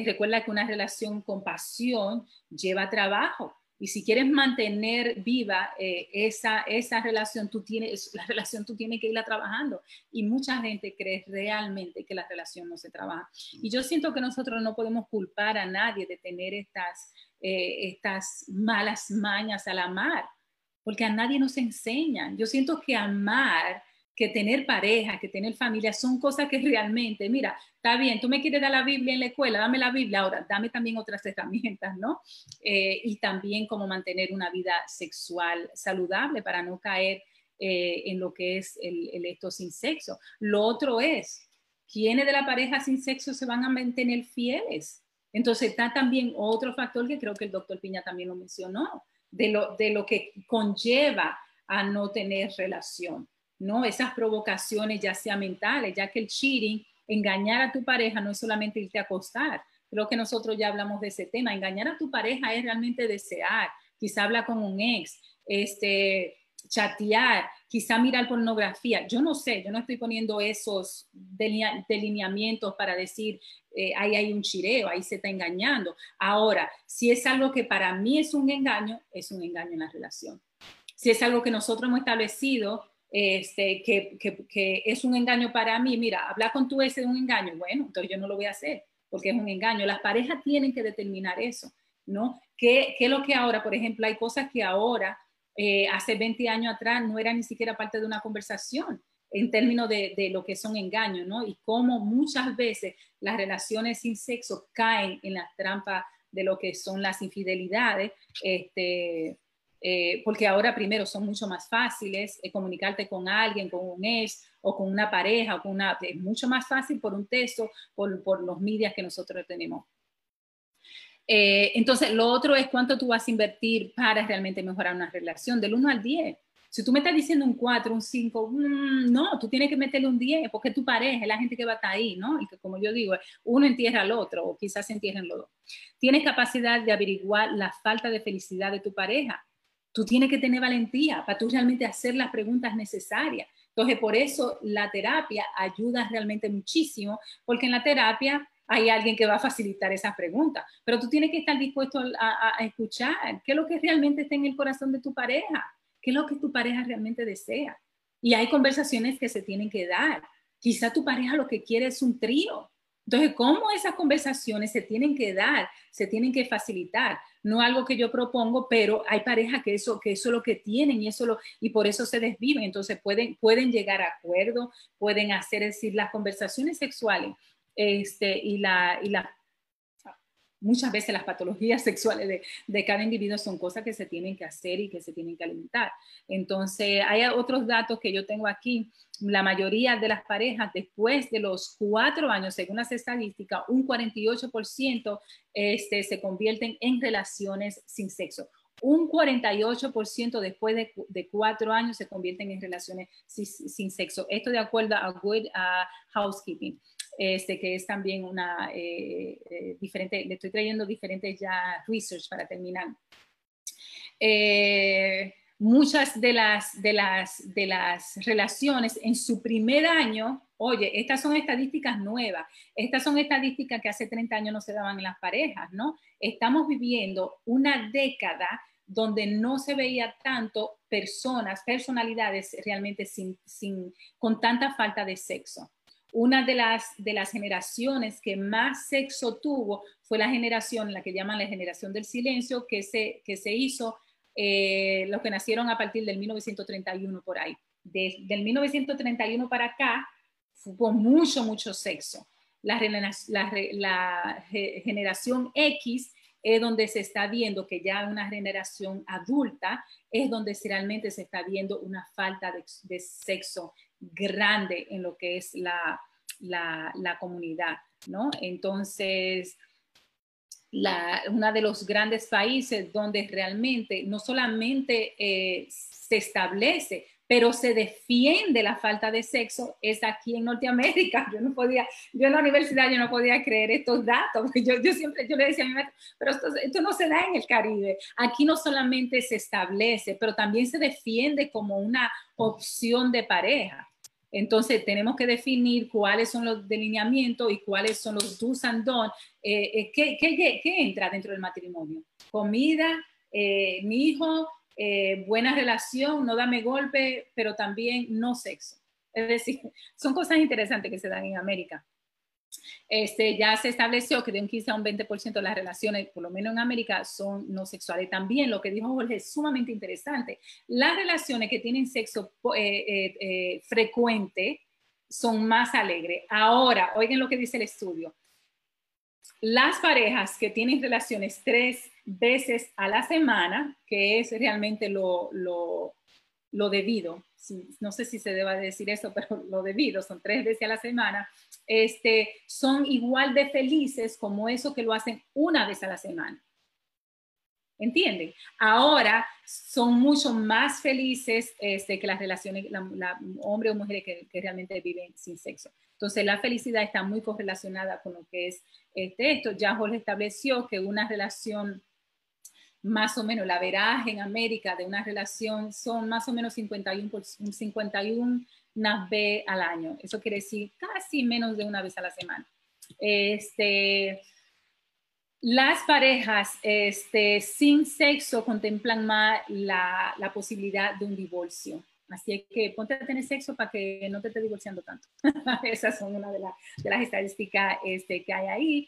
Recuerda que una relación con pasión lleva trabajo. Y si quieres mantener viva esa relación, la relación tú tienes que irla trabajando. Y mucha gente cree realmente que la relación no se trabaja. Y yo siento que nosotros no podemos culpar a nadie de tener estas malas mañas al amar, porque a nadie nos enseñan. Yo siento que amar, que tener pareja, que tener familia, son cosas que realmente, mira, está bien, tú me quieres dar la Biblia en la escuela, dame la Biblia, ahora dame también otras herramientas, ¿no? Y también cómo mantener una vida sexual saludable para no caer en lo que es el esto sin sexo. Lo otro es, ¿quiénes de la pareja sin sexo se van a mantener fieles? Entonces está también otro factor que creo que el doctor Piña también lo mencionó, de lo que conlleva a no tener relación, ¿no? Esas provocaciones ya sea mentales, ya que el cheating, engañar a tu pareja no es solamente irte a acostar. Creo que nosotros ya hablamos de ese tema. Engañar a tu pareja es realmente desear, quizá hablar con un ex, chatear, quizá mirar pornografía. Yo no sé, yo no estoy poniendo esos delineamientos para decir ahí hay un chireo, ahí se está engañando. Ahora, si es algo que para mí es un engaño en la relación. Si es algo que nosotros hemos establecido, que es un engaño para mí, mira, hablar con tu ex es un engaño, bueno, entonces yo no lo voy a hacer porque es un engaño. Las parejas tienen que determinar eso, ¿no? ¿Qué es lo que ahora, por ejemplo, hay cosas que ahora hace 20 años atrás no era ni siquiera parte de una conversación en términos de lo que son engaños, ¿no? Y cómo muchas veces las relaciones sin sexo caen en las trampas de lo que son las infidelidades, porque ahora primero son mucho más fáciles comunicarte con alguien, con un ex o con una pareja, o con una, es mucho más fácil por un texto, por los medios que nosotros tenemos. Entonces, lo otro es cuánto tú vas a invertir para realmente mejorar una relación, del 1 al 10. Si tú me estás diciendo un 4, un 5, no, tú tienes que meterle un 10, porque tu pareja es la gente que va a estar ahí, ¿no? Y que, como yo digo, uno entierra al otro, o quizás se entierren los dos. Tienes capacidad de averiguar la falta de felicidad de tu pareja. Tú tienes que tener valentía para tú realmente hacer las preguntas necesarias. Entonces, por eso la terapia ayuda realmente muchísimo, porque en la terapia hay alguien que va a facilitar esas preguntas, pero tú tienes que estar dispuesto a escuchar qué es lo que realmente está en el corazón de tu pareja, qué es lo que tu pareja realmente desea. Y hay conversaciones que se tienen que dar. Quizá tu pareja lo que quiere es un trío. Entonces, ¿cómo esas conversaciones se tienen que dar? Se tienen que facilitar. No algo que yo propongo, pero hay parejas que eso es lo que tienen y por eso se desviven. Entonces, pueden llegar a acuerdos, pueden hacer, es decir, las conversaciones sexuales. Muchas veces las patologías sexuales de cada individuo son cosas que se tienen que hacer y que se tienen que alimentar. Entonces, hay otros datos que yo tengo aquí. La mayoría de las parejas, después de los 4 años, según las estadísticas, un 48% se convierten en relaciones sin sexo. Un 48% después de 4 años se convierten en relaciones sin sexo. Esto de acuerdo a Good Housekeeping. Que es también una diferente, le estoy trayendo diferentes ya research para terminar. Muchas de las relaciones en su primer año, oye, estas son estadísticas nuevas, estas son estadísticas que hace 30 años no se daban en las parejas, ¿no? Estamos viviendo una década donde no se veía tanto personalidades realmente con tanta falta de sexo. Una de las generaciones que más sexo tuvo fue la generación, la que llaman la generación del silencio, que se hizo los que nacieron a partir del 1931 por ahí. Del 1931 para acá hubo mucho sexo. La generación X es donde se está viendo que ya una generación adulta es donde realmente se está viendo una falta de sexo grande en lo que es la comunidad, ¿no? Entonces, uno de los grandes países donde realmente no solamente se establece, pero se defiende la falta de sexo es aquí en Norteamérica. Yo en la universidad yo no podía creer estos datos. Yo le decía a mi maestro, pero esto no se da en el Caribe. Aquí no solamente se establece, pero también se defiende como una opción de pareja. Entonces tenemos que definir cuáles son los delineamientos y cuáles son los do's and don'ts. ¿Qué entra dentro del matrimonio? Comida, mi hijo, buena relación, no dame golpe, pero también no sexo. Es decir, son cosas interesantes que se dan en América. Ya se estableció que de un 15 a un 20% de las relaciones, por lo menos en América, son no sexuales. También lo que dijo Jorge es sumamente interesante. Las relaciones que tienen sexo frecuente son más alegres. Ahora, oigan lo que dice el estudio. Las parejas que tienen relaciones 3 veces a la semana, que es realmente lo debido, no sé si se deba decir eso, pero lo debido, son 3 veces a la semana, son igual de felices como eso que lo hacen 1 vez a la semana. ¿Entienden? Ahora son mucho más felices que las relaciones, hombres o mujeres que realmente viven sin sexo. Entonces la felicidad está muy correlacionada con lo que es esto. Ya Jorge estableció que una relación, más o menos, la veraje en América de una relación son más o menos 51 vez al año. Eso quiere decir casi menos de 1 vez a la semana. Las parejas sin sexo contemplan más la posibilidad de un divorcio. Así que ponte a tener sexo para que no te esté divorciando tanto. Esas son una de las estadísticas que hay ahí.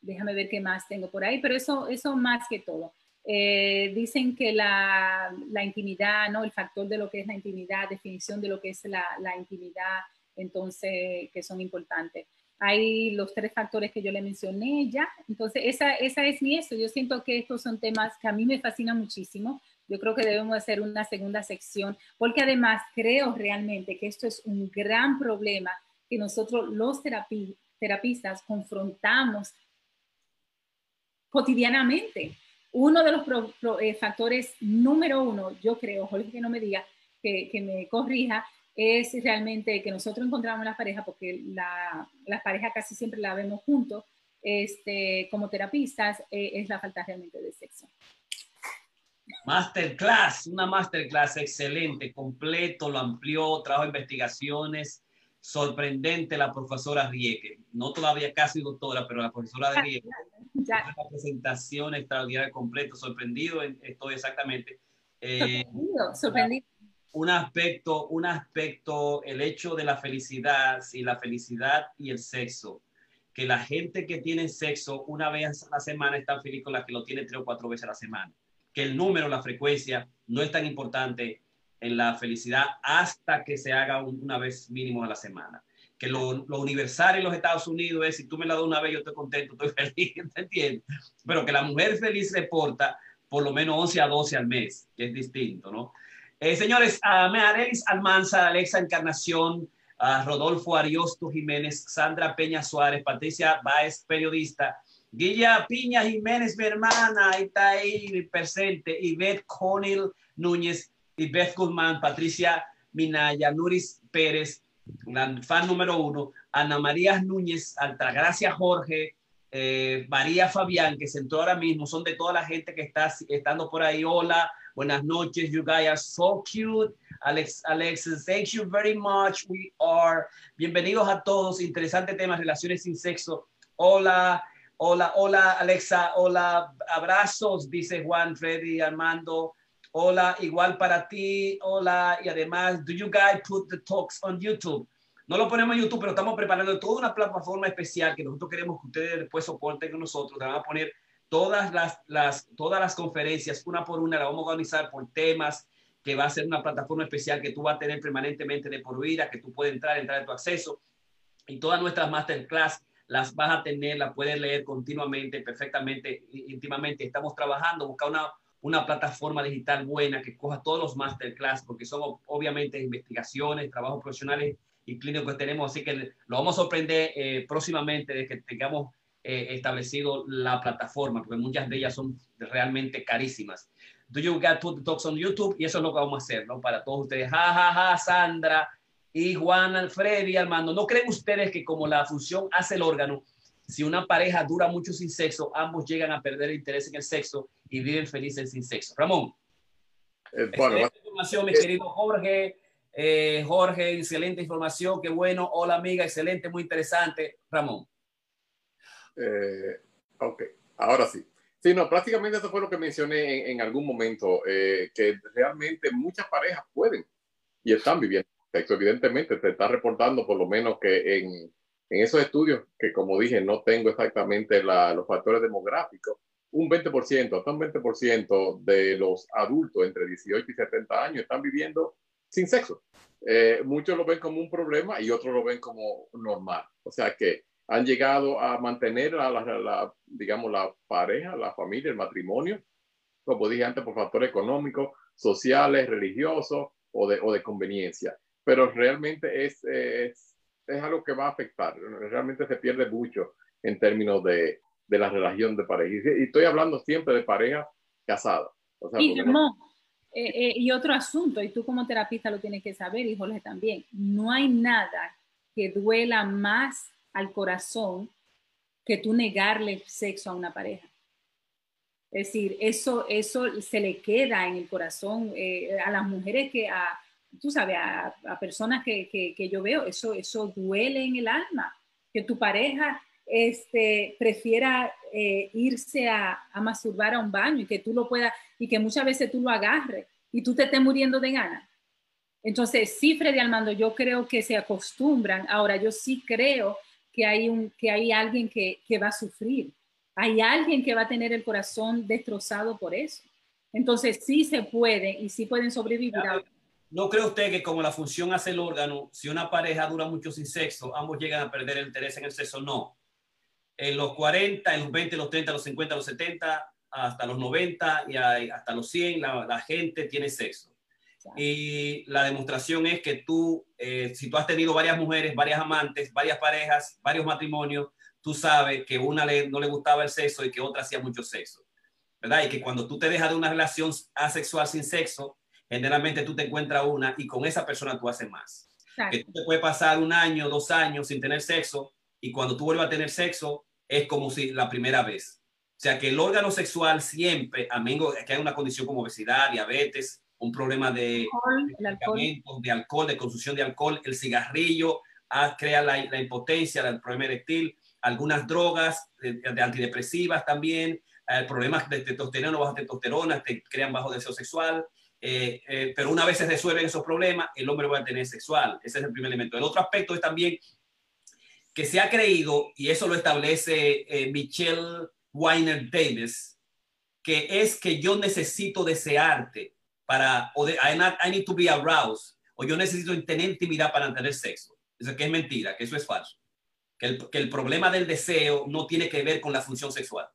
Déjame ver qué más tengo por ahí, pero eso más que todo. Dicen que la intimidad, ¿no? El factor de lo que es la intimidad, definición de lo que es la intimidad, entonces, que son importantes. Hay los 3 factores que yo le mencioné ya. Entonces, esa es mi eso. Yo siento que estos son temas que a mí me fascinan muchísimo. Yo creo que debemos hacer una segunda sección, porque además creo realmente que esto es un gran problema que nosotros los terapistas confrontamos cotidianamente. Uno de los factores número 1, yo creo, Jorge, que no me diga, que me corrija, es realmente que nosotros encontramos la pareja, porque la pareja casi siempre la vemos juntos, como terapistas, es la falta realmente de sexo. Masterclass, una masterclass excelente, completo, lo amplió, trajo investigaciones, sorprendente la profesora Rieke, no todavía casi doctora, pero la profesora de Rieke, una presentación extraordinaria, completa, sorprendido, estoy exactamente. Sorprendido. Un aspecto, el hecho de la felicidad, sí, la felicidad y el sexo, que la gente que tiene sexo 1 vez a la semana es tan feliz con la que lo tiene 3 o 4 veces a la semana, que el número, la frecuencia, no es tan importante en la felicidad hasta que se haga 1 vez mínimo a la semana. Que lo universal en los Estados Unidos es, si tú me la das 1 vez, yo estoy contento, estoy feliz, ¿te entiendes? Pero que la mujer feliz reporta por lo menos 11 a 12 al mes, que es distinto, ¿no? Señores, a Arelis Almanza, Alexa Encarnación, a Rodolfo Ariosto Jiménez, Sandra Peña Suárez, Patricia Báez, periodista, Guilla Piña Jiménez, mi hermana, ahí está ahí presente, Ivette Conil Núñez, y Beth Guzmán, Patricia Minaya, Nuris Pérez, la fan número 1, Ana María Núñez, Altagracia Jorge, María Fabián, que se entró ahora mismo, son de toda la gente que está estando por ahí. Hola, buenas noches, you guys are so cute. Alexis, thank you very much, we are. Bienvenidos a todos, interesante tema, relaciones sin sexo. Hola, hola, hola, Alexa, hola, abrazos, dice Juan, Freddy, Armando. Hola, igual para ti, hola, y además, do you guys put the talks on YouTube? No lo ponemos en YouTube, pero estamos preparando toda una plataforma especial que nosotros queremos que ustedes después soporten con nosotros. Te van a poner todas las conferencias, una por una, la vamos a organizar por temas, que va a ser una plataforma especial que tú vas a tener permanentemente de por vida, que tú puedes entrar en tu acceso, y todas nuestras masterclass las vas a tener, las puedes leer continuamente, perfectamente, íntimamente. Estamos trabajando, buscar una plataforma digital buena que coja todos los masterclass, porque son obviamente investigaciones, trabajos profesionales y clínicos que tenemos, así que lo vamos a sorprender próximamente de que tengamos establecido la plataforma, porque muchas de ellas son realmente carísimas. Do you get to the talks on YouTube? Y eso es lo que vamos a hacer, ¿no? Para todos ustedes. Ja, ja, ja, Sandra y Juan Alfredo y Armando. ¿No creen ustedes que como la función hace el órgano, si una pareja dura mucho sin sexo, ambos llegan a perder el interés en el sexo y viven felices sin sexo? Ramón. Excelente información, mi querido Jorge. Jorge, excelente información, qué bueno. Hola, amiga, excelente, muy interesante. Ramón. Ok, ahora sí. Sí, no, prácticamente eso fue lo que mencioné en algún momento, que realmente muchas parejas pueden y están viviendo sexo. Evidentemente, te está reportando por lo menos que en esos estudios, que como dije, no tengo exactamente los factores demográficos, un 20%, hasta un 20% de los adultos entre 18 y 70 años están viviendo sin sexo. Muchos lo ven como un problema y otros lo ven como normal. O sea que han llegado a mantener digamos, la pareja, la familia, el matrimonio, como dije antes, por factores económicos, sociales, religiosos o de conveniencia. Pero realmente es algo que va a afectar. Realmente se pierde mucho en términos de la relación de pareja. Y estoy hablando siempre de pareja casada. O sea, y otro asunto, y tú como terapista lo tienes que saber, y Jorge también, no hay nada que duela más al corazón que tú negarle sexo a una pareja. Es decir, eso se le queda en el corazón a las mujeres que, tú sabes, a personas que yo veo, eso duele en el alma, que tu pareja prefiera irse a masturbar a un baño y que tú lo puedas, y que muchas veces tú lo agarres y tú te estés muriendo de ganas. Entonces, sí, Freddy Armando, yo creo que se acostumbran. Ahora, yo sí creo que hay alguien que va a sufrir. Hay alguien que va a tener el corazón destrozado por eso. Entonces, sí se puede y sí pueden sobrevivir. ¿No cree usted que como la función hace el órgano, si una pareja dura mucho sin sexo, ambos llegan a perder el interés en el sexo? No. En los 40, en los 20, los 30, los 50, los 70, hasta los 90 y hasta los 100, la gente tiene sexo. Y la demostración es que tú, si tú has tenido varias mujeres, varias amantes, varias parejas, varios matrimonios, tú sabes que una no le gustaba el sexo y que otra hacía mucho sexo, ¿verdad? Y que cuando tú te dejas de una relación asexual sin sexo, generalmente tú te encuentras una y con esa persona tú haces más. Exacto. Que tú te puede pasar 1 año, 2 años sin tener sexo, y cuando tú vuelvas a tener sexo es como si la primera vez. O sea, que el órgano sexual siempre, amigo, que hay una condición como obesidad, diabetes, un problema de medicamentos, de alcohol, de consumición de alcohol, el cigarrillo crea la impotencia, el problema eréctil, algunas drogas de antidepresivas también, problemas de testosterona, baja testosterona, te crean bajo deseo sexual. Pero una vez se resuelven esos problemas, el hombre va a tener sexual. Ese es el primer elemento. El otro aspecto es también que se ha creído, y eso lo establece Michele Weiner-Davis, que es que yo necesito desearte para, I need to be aroused, o yo necesito tener intimidad para tener sexo. O sea, que es mentira, que eso es falso. Que el problema del deseo no tiene que ver con la función sexual.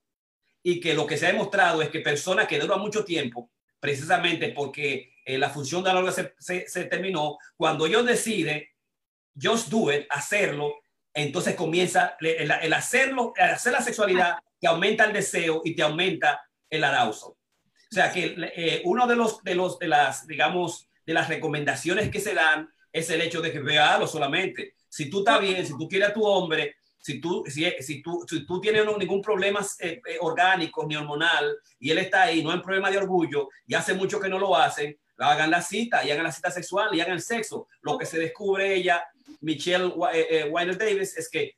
Y que lo que se ha demostrado es que personas que duran mucho tiempo, precisamente porque la función de la órgano se terminó, cuando ellos deciden, just do it, hacerlo, entonces comienza el hacer la sexualidad, te aumenta el deseo y te aumenta el arousal. O sea que uno de las recomendaciones que se dan es el hecho de que véalo solamente. Si tú estás bien, si tú quieres a tu hombre, si tú tienes ningún problema orgánico ni hormonal y él está ahí, no hay problema de orgullo y hace mucho que no lo hacen, hagan la cita y hagan la cita sexual y hagan el sexo. Lo que se descubre ella, Michele Weiner-Davis, es que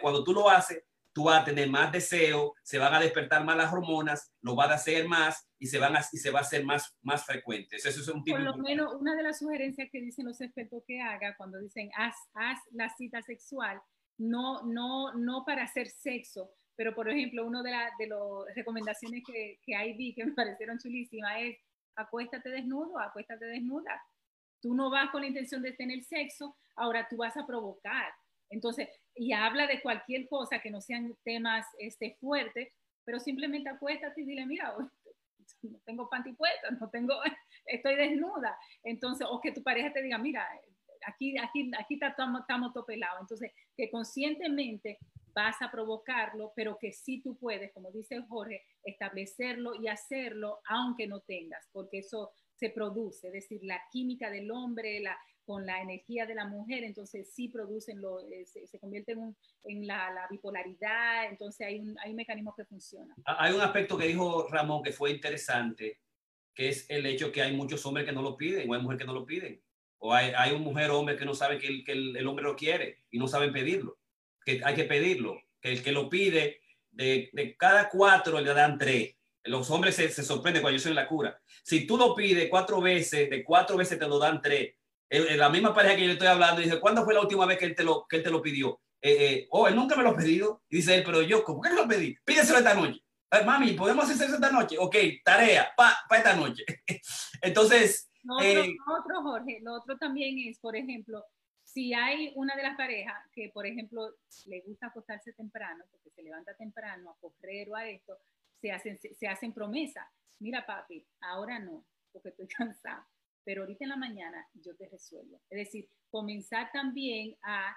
cuando tú lo haces, tú vas a tener más deseo, se van a despertar más las hormonas, lo van a hacer más y se va a hacer más frecuente. Eso es un tipo. Por lo menos una de las sugerencias que dicen los expertos que haga cuando dicen haz la cita sexual. No para hacer sexo, pero por ejemplo, una de las recomendaciones que ahí vi que me parecieron chulísimas es acuéstate desnudo, acuéstate desnuda. Tú no vas con la intención de tener sexo, ahora tú vas a provocar. Entonces, y habla de cualquier cosa que no sean temas fuertes, pero simplemente acuéstate y dile, mira, no tengo pantipuesto, estoy desnuda. Entonces, o que tu pareja te diga, mira, aquí estamos topelados. Entonces, que conscientemente vas a provocarlo, pero que sí tú puedes, como dice Jorge, establecerlo y hacerlo, aunque no tengas, porque eso se produce, es decir, la química del hombre con la energía de la mujer, entonces sí producen, se convierte en la bipolaridad, entonces hay un mecanismo que funciona. Hay un aspecto que dijo Ramón que fue interesante, que es el hecho que hay muchos hombres que no lo piden, o hay mujeres que no lo piden. O hay un mujer o hombre que no sabe que el hombre lo quiere y no saben pedirlo, que hay que pedirlo, que el que lo pide, de cada 4 le dan 3. Los hombres se sorprenden cuando yo soy en la cura. Si tú lo pides 4 veces, de 4 veces te lo dan 3. La misma pareja que yo estoy hablando dice, ¿cuándo fue la última vez que él te lo pidió? Oh, él nunca me lo ha pedido. Y dice él, pero yo, ¿cómo que lo pedí? Pídeselo esta noche. Mami, ¿podemos hacer eso esta noche? Ok, tarea, para esta noche. Entonces... Lo otro, Jorge, lo otro también es, por ejemplo, si hay una de las parejas que, por ejemplo, le gusta acostarse temprano, porque se levanta temprano a correr o a esto, se hacen promesas. Mira, papi, ahora no, porque estoy cansada, pero ahorita en la mañana yo te resuelvo. Es decir, comenzar también a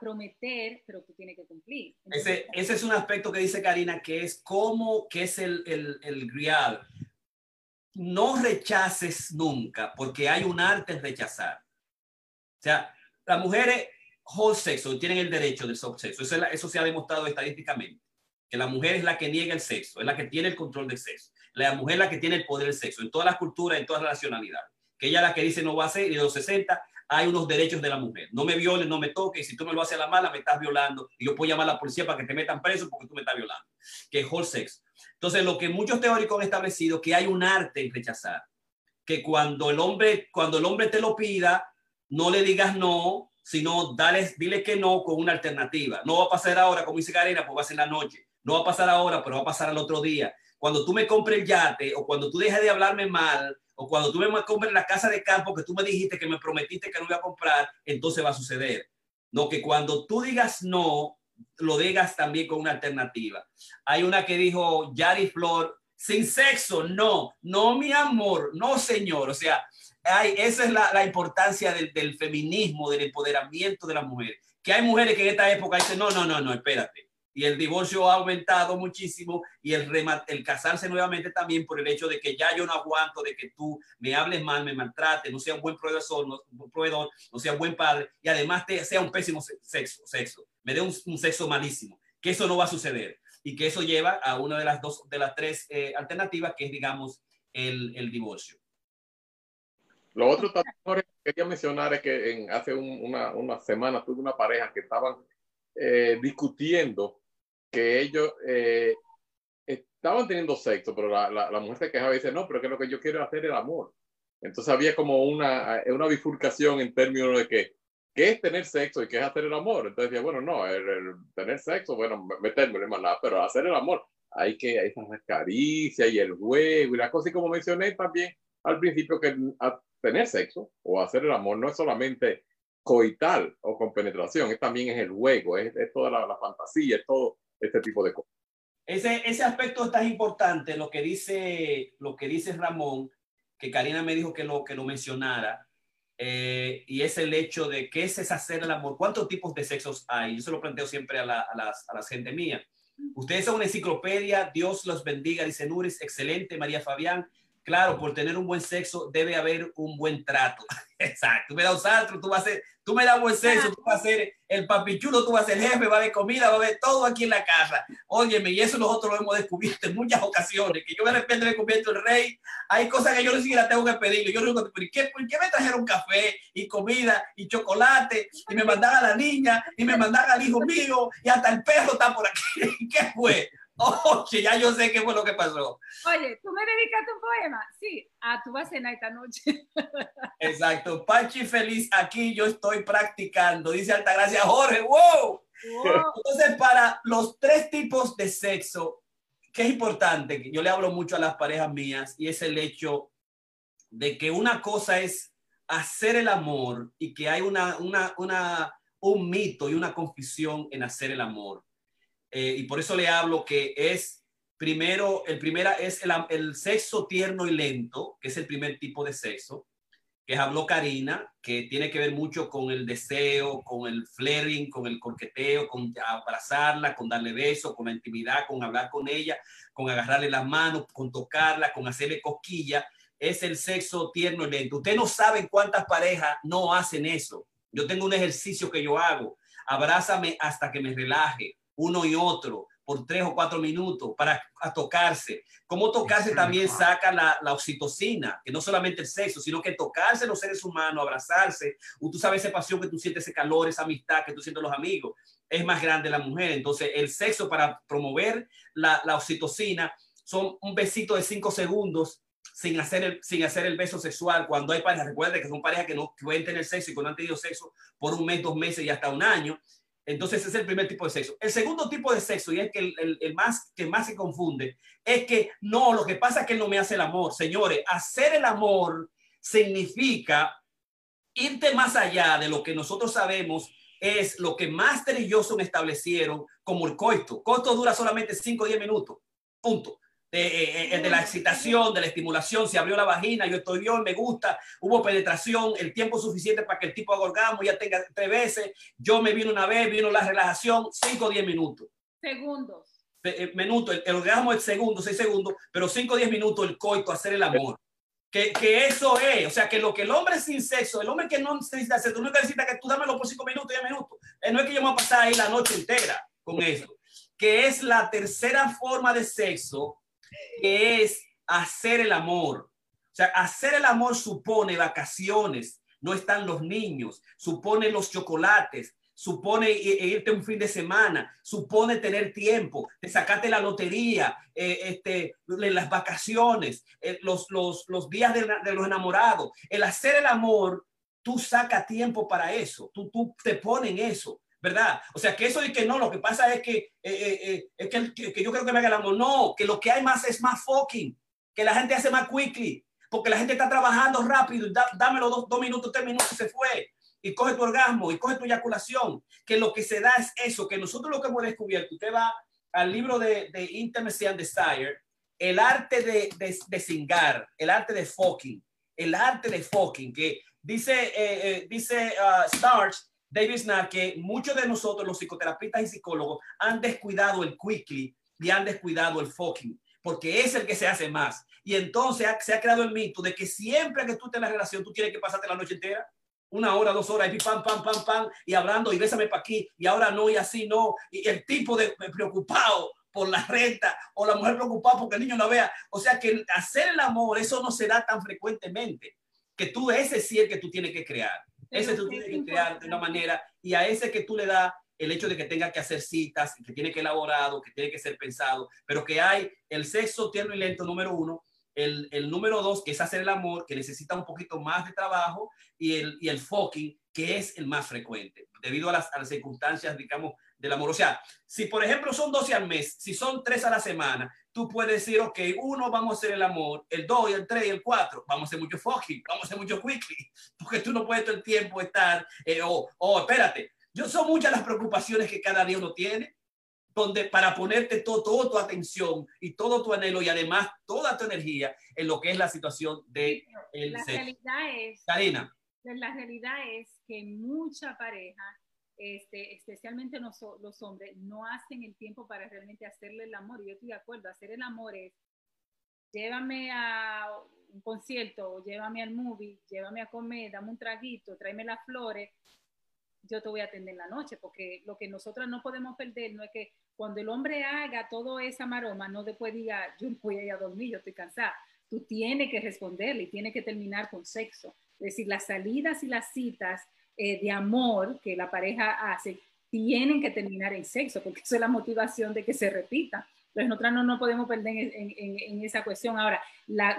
prometer, pero tú tienes que cumplir. Entonces, ese es un aspecto que dice Karina, que es como, que es el grial. No rechaces nunca, porque hay un arte en rechazar. O sea, las mujeres whole sexo tienen el derecho del soft sexo. Eso se ha demostrado estadísticamente, que la mujer es la que niega el sexo, es la que tiene el control del sexo. La mujer es la que tiene el poder del sexo, en todas las culturas, en todas las nacionalidades. Que ella es la que dice no va a ser, y de los 60 hay unos derechos de la mujer. No me violes, no me toques, si tú me lo haces a la mala, me estás violando, y yo puedo llamar a la policía para que te metan preso porque tú me estás violando. Que es whole sexo. Entonces, lo que muchos teóricos han establecido, que hay un arte en rechazar. Que cuando el hombre te lo pida, no le digas no, sino dile que no con una alternativa. No va a pasar ahora, como dice Karina, pues va a ser en la noche. No va a pasar ahora, pero va a pasar al otro día. Cuando tú me compres el yate, o cuando tú dejes de hablarme mal, o cuando tú me compres la casa de campo que tú me dijiste, que me prometiste que no iba a comprar, entonces va a suceder. No, que cuando tú digas no, lo digas también con una alternativa. Hay una que dijo Yari Flor, sin sexo, no mi amor, no señor. O sea, esa es la importancia del feminismo, del empoderamiento de las mujeres. Que hay mujeres que en esta época dicen, no, espérate. Y el divorcio ha aumentado muchísimo, y el casarse nuevamente también, por el hecho de que ya yo no aguanto de que tú me hables mal, me maltrates, no sea un buen proveedor, no sea un buen padre, y además sea un pésimo sexo. Me dé un sexo malísimo. Que eso no va a suceder. Y que eso lleva a una de las tres alternativas, que es, digamos, el divorcio. Lo otro que quería mencionar es que hace una semana tuve una pareja que estaban discutiendo que ellos estaban teniendo sexo, pero la mujer se quejaba y dice, no, pero que lo que yo quiero hacer es el amor. Entonces había como una bifurcación en términos de que, ¿qué es tener sexo y qué es hacer el amor? Entonces decía, bueno, no, el tener sexo, bueno, meterme en maldad, pero hacer el amor, hay que esas caricias y el juego y las cosas, y como mencioné también al principio, que tener sexo o hacer el amor no es solamente coital o con penetración, también es el juego, es toda la fantasía, es todo este tipo de cosas. Ese aspecto es tan importante, lo que dice Ramón, que Karina me dijo que lo mencionara, y es el hecho de qué es hacer el amor, cuántos tipos de sexos hay. Yo se lo planteo siempre a la gente mía. Ustedes son una enciclopedia, Dios los bendiga, dice Nuris, excelente, María Fabián. Claro, por tener un buen sexo debe haber un buen trato. Exacto. Tú me das un salto, tú me das buen sexo, tú vas a ser el papichulo, tú vas a ser el jefe, va a haber comida, va a haber todo aquí en la casa. Óyeme, y eso nosotros lo hemos descubierto en muchas ocasiones, que yo de repente me convierto en rey. Hay cosas que yo ni siquiera tengo que pedirle. Yo digo, ¿por qué me trajeron café y comida y chocolate? Y me mandaban a la niña, y me mandaban al hijo mío, y hasta el perro está por aquí. ¿Qué fue? Oye, ya yo sé qué fue lo que pasó. Oye, ¿tú me dedicaste un poema? Sí. Ah, tú vas a cenar esta noche. Exacto. Pachi Feliz, aquí yo estoy practicando. Dice Altagracia Jorge. ¡Wow! Entonces, para los tres tipos de sexo, que es importante, yo le hablo mucho a las parejas mías, y es el hecho de que una cosa es hacer el amor, y que hay un mito y una confusión en hacer el amor. Y por eso le hablo que es primero, el sexo tierno y lento, que es el primer tipo de sexo, que habló Karina, que tiene que ver mucho con el deseo, con el flaring, con el coqueteo, con abrazarla, con darle besos, con la intimidad, con hablar con ella, con agarrarle las manos, con tocarla, con hacerle cosquillas. Es el sexo tierno y lento. Ustedes no saben cuántas parejas no hacen eso. Yo tengo un ejercicio que yo hago. Abrázame hasta que me relaje. Uno y otro, por 3 o 4 minutos, para tocarse. Cómo tocarse también saca la oxitocina, que no solamente el sexo, sino que tocarse los seres humanos, abrazarse. Tú sabes esa pasión que tú sientes, ese calor, esa amistad que tú sientes los amigos. Es más grande la mujer. Entonces, el sexo para promover la oxitocina son un besito de 5 segundos sin hacer el beso sexual. Cuando hay parejas, recuerden que son parejas que no pueden tener sexo y que no han tenido sexo por 1 mes, 2 meses y hasta 1 año. Entonces, ese es el primer tipo de sexo. El segundo tipo de sexo, y es que el que más se confunde, es que no, lo que pasa es que él no me hace el amor. Señores, hacer el amor significa irte más allá de lo que nosotros sabemos, es lo que Master y Johnson establecieron como el coito. Coito dura solamente 5 o 10 minutos, punto. de la excitación, de la estimulación, se abrió la vagina, yo estoy bien, me gusta, hubo penetración, el tiempo suficiente para que el tipo haga orgasmo, ya tenga 3 veces, yo me vino una vez, vino la relajación, 5 o 10 minutos. Segundos. Minuto, el orgasmo es segundo, 6 segundos, pero 5 o 10 minutos el coito, hacer el amor. Que eso es, o sea, que lo que el hombre sin sexo, el hombre que no necesita sexo, no necesita que tú dámelo por 5 minutos, 10 minutos. No es que yo me voy a pasar ahí la noche entera con eso. Que es la tercera forma de sexo, que es hacer el amor. O sea, hacer el amor supone vacaciones, no están los niños, supone los chocolates, supone irte un fin de semana, supone tener tiempo, te sacaste la lotería, las vacaciones, los días de los enamorados. El hacer el amor, tú sacas tiempo para eso, tú te pones en eso, ¿verdad? O sea, que eso de que no, lo que pasa es que yo creo que me haga el amor. No, que lo que hay más es más fucking, que la gente hace más quickly, porque la gente está trabajando rápido, dámelo 2 minutos, 3 minutos y se fue. Y coge tu orgasmo, y coge tu eyaculación, que lo que se da es eso, que nosotros lo que hemos descubierto. Usted va al libro de Intimacy and Desire, el arte de singar, el arte de fucking, que dice Schnarch, David Schnarch, que muchos de nosotros, los psicoterapeutas y psicólogos, han descuidado el quickly y han descuidado el fucking, porque es el que se hace más. Y entonces se ha creado el mito de que siempre que tú estés en la relación, tú tienes que pasarte la noche entera, 1 hora, 2 horas, y pam, y hablando, y bésame para aquí, y ahora no, y así no, y el tipo de preocupado por la renta, o la mujer preocupada porque el niño la vea. O sea, que hacer el amor, eso no se da tan frecuentemente, que tú, ese sí es el que tú tienes que crear, ese tú tienes que crear de una manera, y a ese que tú le das el hecho de que tenga que hacer citas, que tiene que elaborado, que tiene que ser pensado, pero que hay el sexo tierno y lento, número 1, El número 2, que es hacer el amor, que necesita un poquito más de trabajo, y el fucking, que es el más frecuente, debido a las circunstancias, digamos, del amor. O sea, si por ejemplo son 12 al mes, si son 3 a la semana, tú puedes decir, ok, 1 vamos a hacer el amor, el 2, el 3 y el 4, vamos a hacer mucho fucking, vamos a hacer mucho quickly, porque tú no puedes todo el tiempo estar, espérate, son muchas las preocupaciones que cada día uno tiene, donde para ponerte toda tu atención y todo tu anhelo y además toda tu energía en lo que es la situación de el sexo. La realidad es que mucha pareja, especialmente los hombres, no hacen el tiempo para realmente hacerle el amor. Y yo estoy de acuerdo, hacer el amor es llévame a un concierto, llévame al movie, llévame a comer, dame un traguito, tráeme las flores, yo te voy a atender en la noche, porque lo que nosotras no podemos perder no es que cuando el hombre haga toda esa maroma, no después diga, yo no voy a ir a dormir, yo estoy cansada. Tú tienes que responderle y tienes que terminar con sexo. Es decir, las salidas y las citas de amor que la pareja hace tienen que terminar en sexo, porque eso es la motivación de que se repita. Entonces, nosotras no podemos perder en esa cuestión. Ahora, la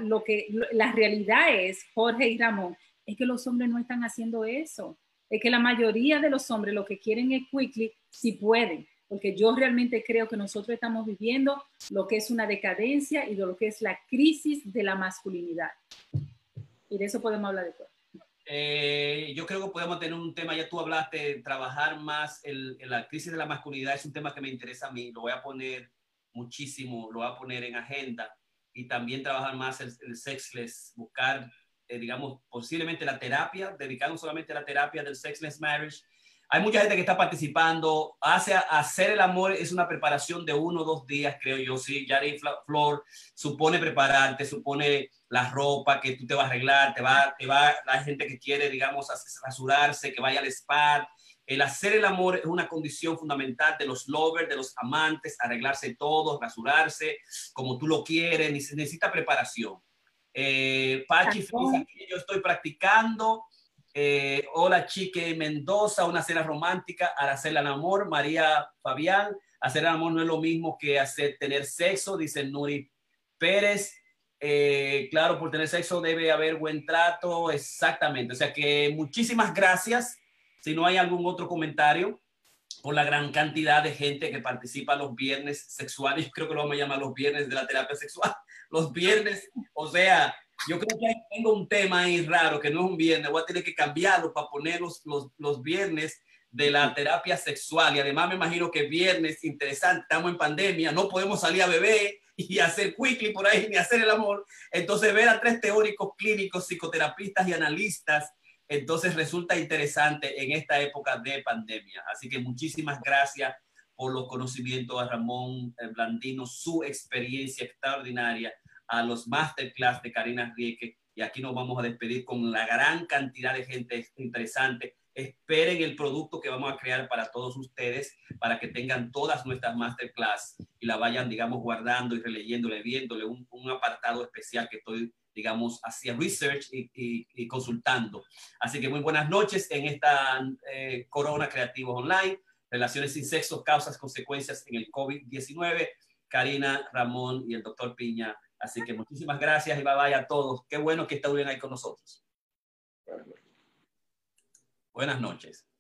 realidad es, Jorge y Ramón, es que los hombres no están haciendo eso. Es que la mayoría de los hombres lo que quieren es quickly, si pueden, porque yo realmente creo que nosotros estamos viviendo lo que es una decadencia y de lo que es la crisis de la masculinidad. Y de eso podemos hablar después. Yo creo que podemos tener un tema, ya tú hablaste de trabajar más la crisis de la masculinidad, es un tema que me interesa a mí, lo voy a poner muchísimo, lo voy a poner en agenda, y también trabajar más el sexless, buscar... digamos, posiblemente la terapia, dedicando solamente a la terapia del sexless marriage. Hay mucha gente que está participando. Hacer el amor es una preparación de 1 o 2 días, creo yo. Sí, Yari Flor, supone prepararte, supone la ropa que tú te vas a arreglar, te va la gente que quiere, digamos, rasurarse, que vaya al spa. El hacer el amor es una condición fundamental de los lovers, de los amantes, arreglarse todos, rasurarse como tú lo quieres, necesita preparación. Pachi, feliz aquí, yo estoy practicando. Hola, Chique Mendoza, una cena romántica al hacer el amor. María Fabián, hacer el amor no es lo mismo que tener sexo, dice Nuris Pérez. Claro, por tener sexo debe haber buen trato, exactamente. O sea que muchísimas gracias. Si no hay algún otro comentario, por la gran cantidad de gente que participa los viernes sexuales, yo creo que lo vamos a llamar los viernes de la terapia sexual, los viernes, o sea, yo creo que tengo un tema ahí raro, que no es un viernes, voy a tener que cambiarlo para poner los viernes de la terapia sexual, y además me imagino que viernes, interesante, estamos en pandemia, no podemos salir a beber, y hacer quickly por ahí, ni hacer el amor. Entonces ver a 3 teóricos clínicos, psicoterapistas y analistas, entonces resulta interesante en esta época de pandemia. Así que muchísimas gracias por los conocimientos a Ramón Blandino, su experiencia extraordinaria, a los Masterclass de Karina Rieke. Y aquí nos vamos a despedir con la gran cantidad de gente interesante. Esperen el producto que vamos a crear para todos ustedes, para que tengan todas nuestras Masterclass y la vayan, digamos, guardando y releyéndole, viéndole un apartado especial que estoy, digamos, hacia research y consultando. Así que muy buenas noches en esta Corona Creativos Online, Relaciones sin Sexo, Causas, Consecuencias en el COVID-19, Karina, Ramón y el doctor Piña. Así que muchísimas gracias y bye bye a todos. Qué bueno que estuvieron ahí con nosotros. Buenas noches.